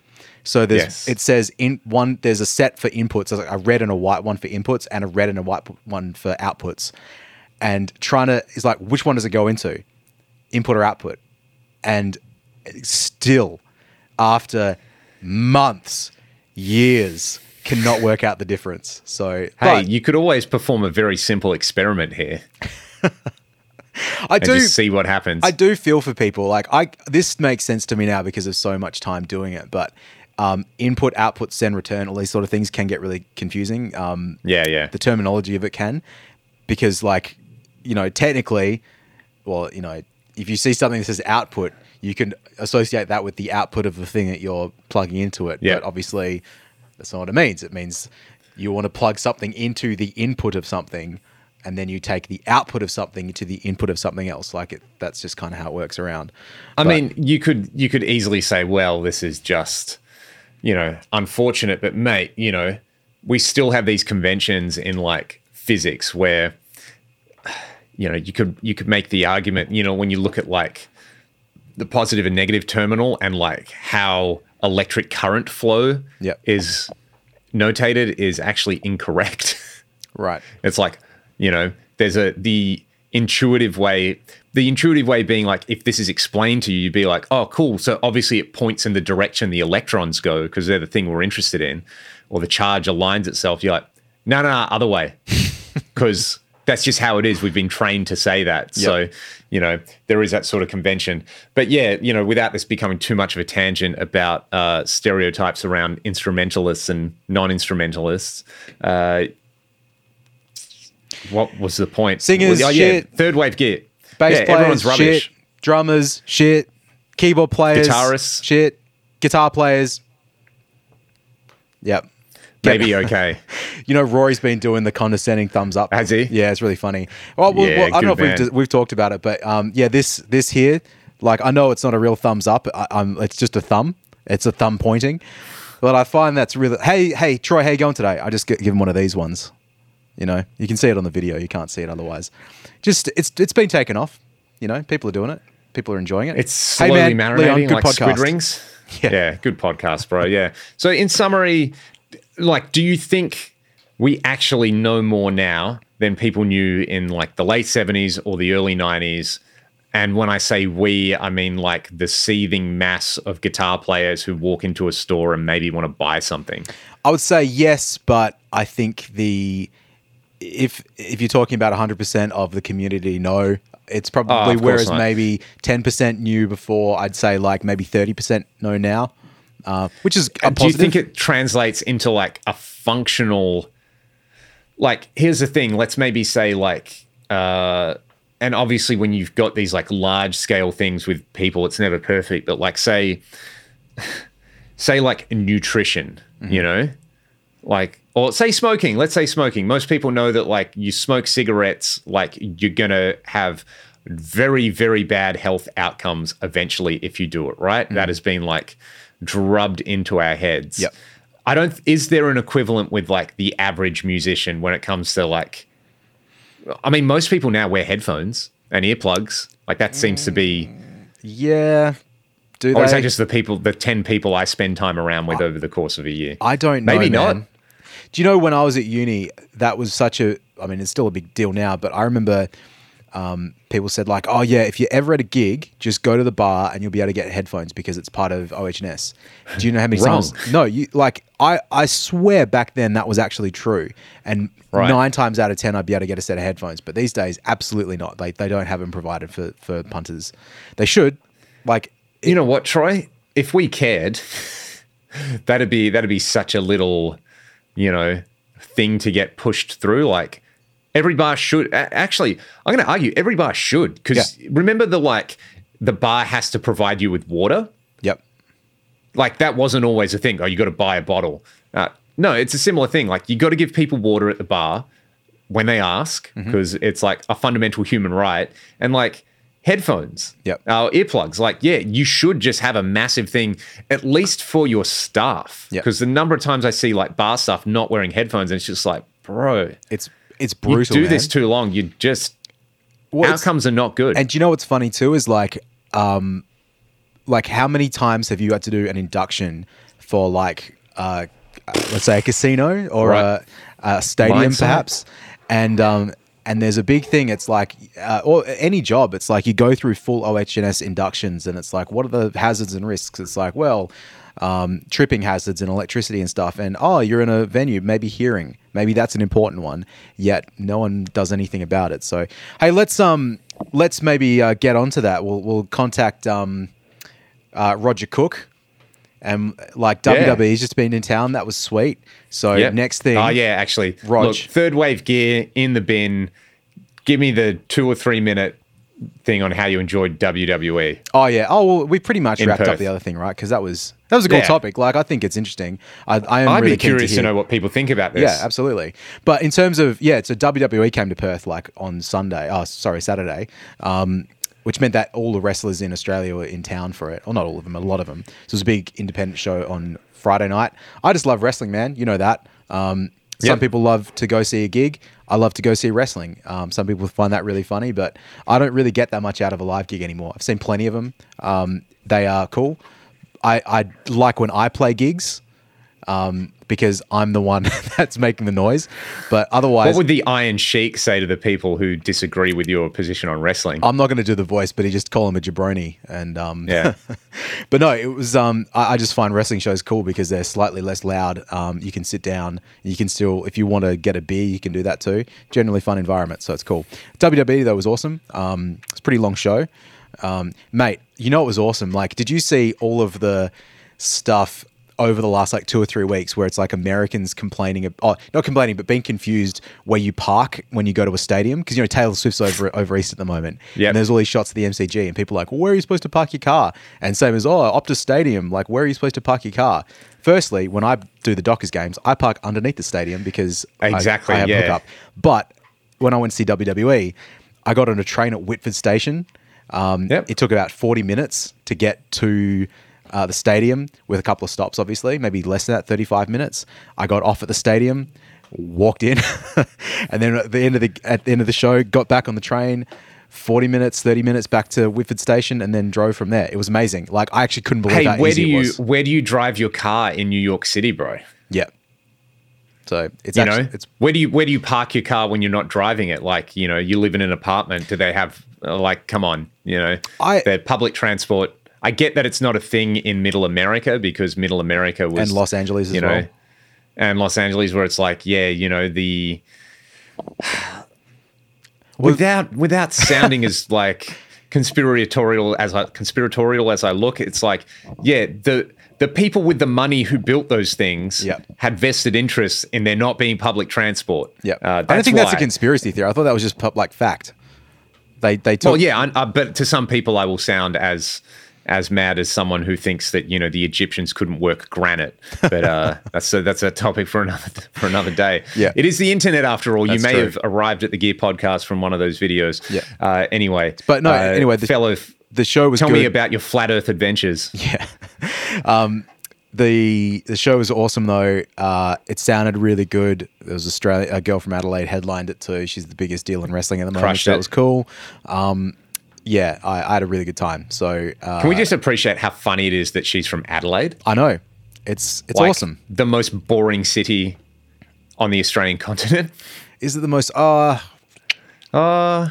So there's, yes. it says in one, there's a set for inputs, there's like a red and a white one for inputs and a red and a white one for outputs. And trying to, is like, which one does it go into? Input or output? And still, after months, years, cannot work out the difference. So, hey, you could always perform a very simple experiment here. I and do just see what happens. I do feel for people. Like, I this makes sense to me now because of so much time doing it. But um, input, output, send, return, all these sort of things can get really confusing. Um, yeah, yeah. The terminology of it can. Because, like, you know, technically, well, you know, if you see something that says output, you can associate that with the output of the thing that you're plugging into it. Yep. But obviously, That's not what it means. It means you want to plug something into the input of something, and then you take the output of something to the input of something else. Like it, that's just kind of how it works around. I but, mean, you could you could easily say, well, this is just, you know, unfortunate, but mate, you know, we still have these conventions in like physics where, you know, you could you could make the argument, you know, when you look at like the positive and negative terminal and like how electric current flow yep. is notated is actually incorrect. Right. It's like, you know, there's a the intuitive way, the intuitive way being like, if this is explained to you, you'd be like, oh, cool. So obviously it points in the direction the electrons go because they're the thing we're interested in, or the charge aligns itself. You're like, no, no, no, other way, because that's just how it is. We've been trained to say that. Yep. So, you know, there is that sort of convention. But yeah, you know, without this becoming too much of a tangent about uh, stereotypes around instrumentalists and non-instrumentalists, uh, what was the point? Singers, oh, yeah, shit. Third wave gear. Bass yeah, players, everyone's rubbish. Shit. Drummers, shit. Keyboard players, guitarists, shit. Guitar players. Yep. Maybe okay. You know, Rory's been doing the condescending thumbs up. Has he? Yeah, it's really funny. Well, well, yeah, well I don't know if we've, we've talked about it, but um, yeah, this this here, like, I know it's not a real thumbs up. I, I'm, it's just a thumb. It's a thumb pointing. But I find that's really, hey, hey, Troy, how you going today? I just give him one of these ones. You know, you can see it on the video. You can't see it otherwise. Just it's it's been taken off. You know, people are doing it. People are enjoying it. It's slowly hey man, marinating Leon, good like podcast. Squid rings. Yeah. yeah, good podcast, bro. Yeah. So in summary, like, do you think we actually know more now than people knew in like the late seventies or the early nineties? And when I say we, I mean like the seething mass of guitar players who walk into a store and maybe want to buy something. I would say yes, but I think the if if you're talking about one hundred percent of the community, no, it's probably oh, whereas not. Maybe ten percent knew before. I'd say like maybe thirty percent know now. Uh, which is a positive. Do you think it translates into like a functional, like, here's the thing, let's maybe say like, uh, and obviously when you've got these like large scale things with people, it's never perfect, but like say, say like nutrition, mm-hmm. you know, like, or say smoking, let's say smoking. Most people know that like you smoke cigarettes, like you're going to have very, very bad health outcomes eventually if you do it, right? Mm-hmm. That has been like drubbed into our heads. Yep. I don't, is there an equivalent with like the average musician when it comes to like, I mean, most people now wear headphones and earplugs. Like that seems to be. Yeah. Do they? Or is that just the people, the ten people I spend time around with I, over the course of a year? I don't know. Maybe man. not. Do you know when I was at uni, that was such a, I mean, it's still a big deal now, but I remember Um, people said like, oh yeah, if you're ever at a gig, just go to the bar and you'll be able to get headphones because it's part of O H and S. Do you know how many times? No, you like, I, I swear back then that was actually true. And right. nine times out of ten, I'd be able to get a set of headphones. But these days, absolutely not. They they don't have them provided for, for punters. They should. Like, it- you know what, Troy? If we cared, that'd be, that'd be such a little, you know, thing to get pushed through. Like, every bar should, actually, I'm going to argue every bar should, because yeah. remember the like, the bar has to provide you with water. Yep. Like that wasn't always a thing. Oh, you got to buy a bottle. Uh, no, it's a similar thing. Like you got to give people water at the bar when they ask, because mm-hmm. it's like a fundamental human right. And like headphones, yep. uh, earplugs, like, yeah, you should just have a massive thing, at least for your staff. Because yep. the number of times I see like bar staff not wearing headphones, and it's just like, bro. It's It's brutal. You do man. this too long, you just well, outcomes are not good. And do you know what's funny too is like, um, like how many times have you had to do an induction for like, uh, let's say a casino or right. a, a stadium Mindset. perhaps, and um, and there's a big thing. It's like, uh, or any job, it's like you go through full O H and S inductions, and it's like, what are the hazards and risks? It's like, well, um, tripping hazards and electricity and stuff. And, oh, you're in a venue, maybe hearing, maybe that's an important one, yet no one does anything about it. So, hey, let's, um, let's maybe, uh, get onto that. We'll, we'll contact, um, uh, Roger Cook and like yeah. W W E's just been in town. That was sweet. So yep. next thing. Oh yeah, actually Rog. Look, third wave gear in the bin. Give me the two or three minute thing on how you enjoyed W W E. Oh, yeah. Oh, well, we pretty much wrapped Perth. up the other thing, right? Because that was that was a cool yeah. topic. Like, I think it's interesting. I, I am I'd really be curious to, to know what people think about this. Yeah, absolutely. But in terms of, yeah, so W W E came to Perth, like, on Sunday. Oh, sorry, Saturday. Um, which meant that all the wrestlers in Australia were in town for it. Well, not all of them, a lot of them. So it was a big independent show on Friday night. I just love wrestling, man. You know that. Um, some yep. people love to go see a gig. I love to go see wrestling. Um, some people find that really funny, but I don't really get that much out of a live gig anymore. I've seen plenty of them. Um, they are cool. I, I like when I play gigs um, because I'm the one that's making the noise. But otherwise... What would the Iron Sheik say to the people who disagree with your position on wrestling? I'm not going to do the voice, but he just call him a jabroni. And um, yeah. But no, it was... Um, I, I just find wrestling shows cool because they're slightly less loud. Um, you can sit down. You can still... If you want to get a beer, you can do that too. Generally fun environment, so it's cool. W W E, though, was awesome. Um, it's a pretty long show. Um, mate, you know it was awesome. Like, did you see all of the stuff over the last like two or three weeks where it's like Americans complaining, oh, not complaining, but being confused where you park when you go to a stadium? Because, you know, Taylor Swift's over over east at the moment. Yep. And there's all these shots of the M C G and people are like, well, where are you supposed to park your car? And same as, oh, Optus Stadium, like, where are you supposed to park your car? Firstly, when I do the Dockers games, I park underneath the stadium because exactly, I, I have yeah. hookup. But when I went to see W W E, I got on a train at Whitford Station. Um, yep. It took about forty minutes to get to uh, the stadium with a couple of stops, obviously, maybe less than that, thirty-five minutes. I got off at the stadium, walked in, and then at the end of the at the end of the show, got back on the train, forty minutes, thirty minutes back to Whitford Station, and then drove from there. It was amazing. Like, I actually couldn't believe hey, how where easy do you, it was. Where do you drive your car in New York City, bro? Yeah. So it's you actually, know, it's where do you where do you park your car when you're not driving it? Like, you know, you live in an apartment. Do they have like, come on, you know, I, their public transport? I get that it's not a thing in Middle America because Middle America was and Los Angeles as you know, well, and Los Angeles where it's like, yeah, you know, the without without sounding as like conspiratorial as I, conspiratorial as I look, it's like, yeah, the. The people with the money who built those things yep. had vested interests in there not being public transport. Yep. Uh, I don't think why. that's a conspiracy theory. I thought that was just like fact. They they took- Well, yeah, I, I, but to some people, I will sound as as mad as someone who thinks that, you know, the Egyptians couldn't work granite. But uh, that's a, that's a topic for another for another day. Yeah. It is the internet after all. That's you may true. have arrived at the Gear Podcast from one of those videos. Yeah. Uh, anyway, but no. Uh, anyway, the fellow. The show was Tell good. me about your flat earth adventures. Yeah. Um, the the show was awesome though. Uh, it sounded really good. There was Australia, a girl from Adelaide headlined it too. She's the biggest deal in wrestling at the moment. Crushed so it. That was cool. Um, yeah, I, I had a really good time. So uh, can we just appreciate how funny it is that she's from Adelaide? I know. It's it's like awesome. The most boring city on the Australian continent. Is it the most uh uh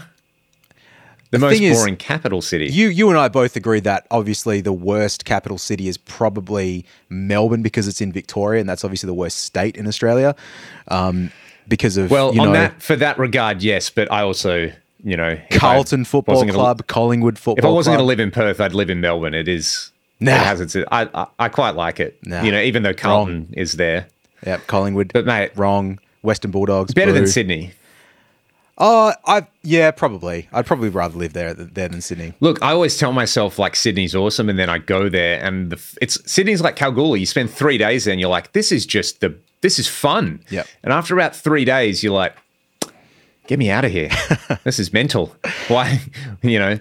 The, the most boring is, capital city. You you and I both agree that obviously the worst capital city is probably Melbourne because it's in Victoria, and that's obviously the worst state in Australia um, because of well, you on know, that for that regard, yes. But I also, you know, Carlton Football Club, gonna, Collingwood Football. If I wasn't going to live in Perth, I'd live in Melbourne. It is. Nah. It has its, I, I I quite like it. Nah. You know, even though Carlton wrong. is there. Yeah, Collingwood. But mate, wrong. Western Bulldogs. Better boo. than Sydney. Oh, uh, I yeah, probably. I'd probably rather live there there than Sydney. Look, I always tell myself like Sydney's awesome, and then I go there, and the, it's Sydney's like Kalgoorlie. You spend three days there, and you're like, this is just the this is fun. Yeah. And after about three days, you're like, get me out of here. This is mental. Why, you know?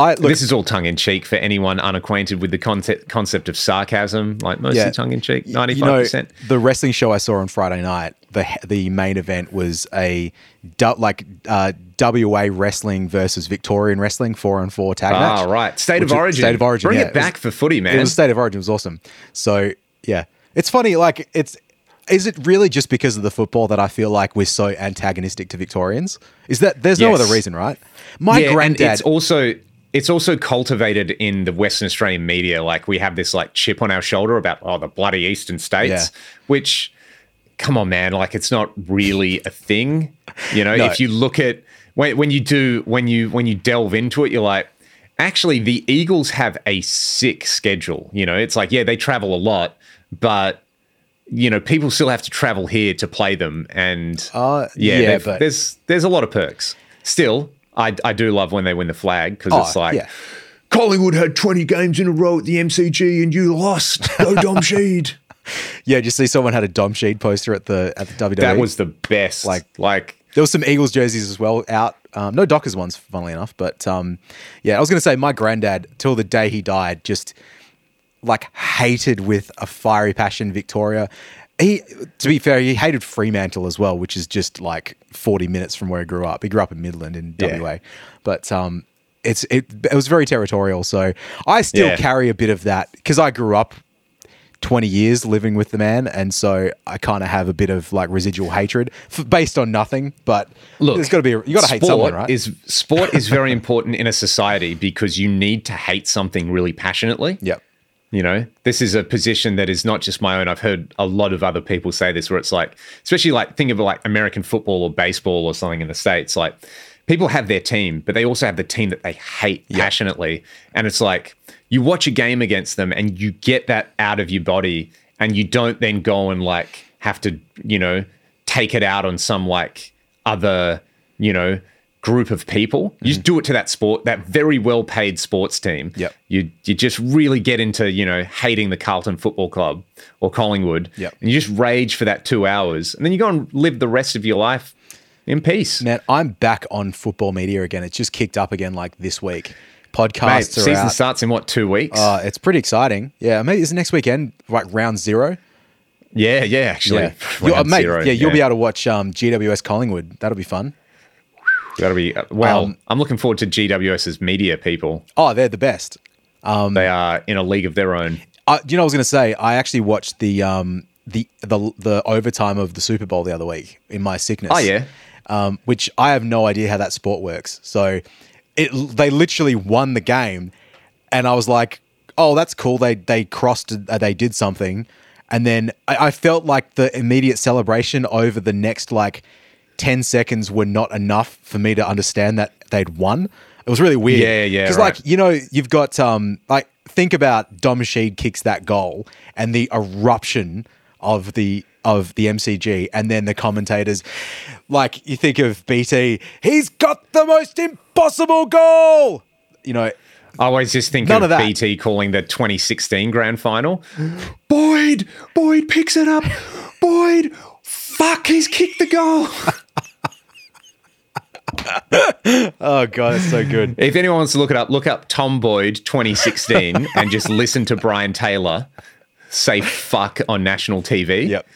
I, look, this is all tongue-in-cheek for anyone unacquainted with the concept concept of sarcasm, like mostly yeah. tongue-in-cheek, ninety-five percent. You know, the wrestling show I saw on Friday night, the the main event was a like uh, W A wrestling versus Victorian wrestling, four on four tag match. Ah, right. State of origin. State of origin, Bring yeah, it back it was, for footy, man. It was State of Origin. It was awesome. So, yeah. It's funny, like, it's is it really just because of the football that I feel like we're so antagonistic to Victorians? Is that There's yes. no other reason, right? My yeah, granddad... And it's also... It's also cultivated in the Western Australian media. Like, we have this like chip on our shoulder about, oh, the bloody eastern states, yeah. which, come on, man, like, it's not really a thing. You know, no. if you look at when, when you do, when you, when you delve into it, you're like, actually, the Eagles have a sick schedule. You know, it's like, yeah, they travel a lot, but, you know, people still have to travel here to play them. And uh, yeah, yeah but- there's, there's a lot of perks still. I, I do love when they win the flag because oh, it's like, yeah. Collingwood had twenty games in a row at the M C G and you lost. Go Dom Sheed. Yeah, did you see someone had a Dom Sheed poster at the at the W W E? That was the best. Like, like there was some Eagles jerseys as well out. Um, no Dockers ones, funnily enough. But um, yeah, I was going to say my granddad, till the day he died, just like hated with a fiery passion Victoria. He, to be fair, he hated Fremantle as well, which is just like forty minutes from where he grew up. He grew up in Midland in yeah. W A, but um, it's it, it was very territorial. So I still yeah. carry a bit of that because I grew up twenty years living with the man, and so I kind of have a bit of like residual hatred for, based on nothing. But look, there's got to be you got to hate someone, right? Is sport is very important in a society because you need to hate something really passionately. Yep. You know, this is a position that is not just my own. I've heard a lot of other people say this where it's like, especially like think of like American football or baseball or something in the States, like people have their team, but they also have the team that they hate yeah. passionately. And it's like you watch a game against them and you get that out of your body and you don't then go and like have to, you know, take it out on some like other, you know, group of people. You just do it to that sport, that very well-paid sports team. Yep. You you just really get into, you know, hating the Carlton Football Club or Collingwood. Yep. And you just rage for that two hours. And then you go and live the rest of your life in peace. Man, I'm back on football media again. It's just kicked up again like this week. Podcasts Mate, are season out. Starts in what, two weeks? Uh, it's pretty exciting. Yeah. Maybe it's next weekend, like round zero. Yeah, yeah, actually. Yeah, you'll, mate, zero, yeah, you'll yeah. be able to watch um, G W S Collingwood. That'll be fun. That'll be well. Um, I'm looking forward to G W S's media people. Oh, they're the best. Um, they are in a league of their own. I, you know, I was going to say I actually watched the um, the the the overtime of the Super Bowl the other week in my sickness. Oh yeah, um, which I have no idea how that sport works. So, it they literally won the game, and I was like, oh, that's cool. They they crossed. Uh, they did something, and then I, I felt like the immediate celebration over the next like. ten seconds were not enough for me to understand that they'd won. It was really weird. Yeah, yeah. Because, right. like, you know, you've got, um, like, think about Dom Sheed kicks that goal and the eruption of the of the M C G and then the commentators. Like, you think of B T, he's got the most impossible goal. You know. I always just think of, of B T calling the twenty sixteen grand final. Boyd, Boyd picks it up. Boyd, fuck, he's kicked the goal. Oh god, it's so good. If anyone wants to look it up, look up Tom Boyd twenty sixteen and just listen to Brian Taylor say fuck on national T V. Yep.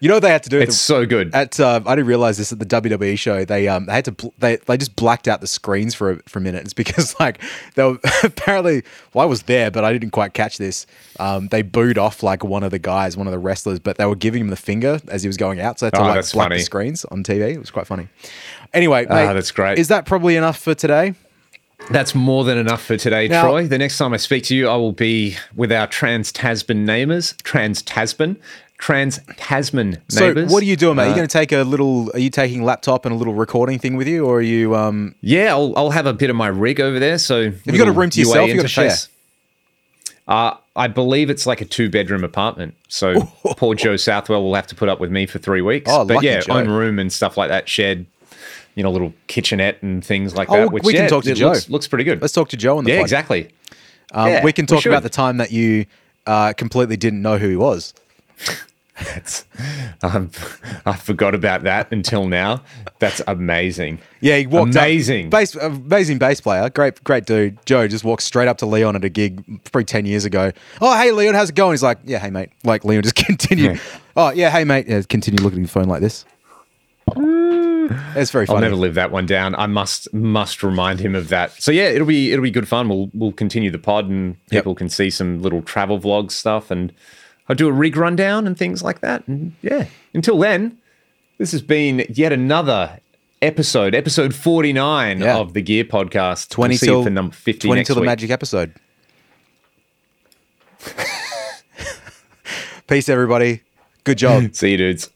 You know what they had to do? It's the, so good. At uh, I didn't realize this at the W W E show. They um they had to bl- they they just blacked out the screens for a, for a minute. It's because like they were apparently well, I was there, but I didn't quite catch this. Um, they booed off like one of the guys, one of the wrestlers, but they were giving him the finger as he was going out. So they had to oh, like black funny. the screens on T V. It was quite funny. Anyway, mate, uh, that's great. Is that probably enough for today? That's more than enough for today, now, Troy. The next time I speak to you, I will be with our trans-Tasman neighbours, trans-Tasman. Trans-Tasman neighbours. So what are you doing, mate? Are you going to take a little, are you taking laptop and a little recording thing with you or are you? Um... Yeah, I'll, I'll have a bit of my rig over there. So have you got a room to yourself? You've got to share. Uh, I believe it's like a two-bedroom apartment. So poor Joe Southwell will have to put up with me for three weeks. Oh, but yeah, Joe. Own room and stuff like that, shared, you know, little kitchenette and things like oh, that. Which, we can yeah, talk to Joe. Looks, looks pretty good. Let's talk to Joe on the phone. Yeah, flight. exactly. Um, yeah, we can talk we about the time that you uh, completely didn't know who he was. That's, um, I forgot about that until now. That's amazing. Yeah, he walked amazing. Up, bass, amazing bass player. Great, great dude. Joe just walked straight up to Leon at a gig probably ten years ago. Oh, hey, Leon, how's it going? He's like, yeah, hey, mate. Like, Leon just continued. Yeah. Oh, yeah, hey, mate. Yeah, continue looking at your phone like this. It's very funny. I'll never live that one down. I must must remind him of that. So yeah, it'll be it'll be good fun. We'll we'll continue the pod and people yep. can see some little travel vlog stuff and I'll do a rig rundown and things like that. And yeah, until then, this has been yet another episode, episode forty-nine yeah. of the Gear Podcast. twenty we'll see till you for number fifty twenty next till week. The magic episode. Peace, everybody. Good job. See you, dudes.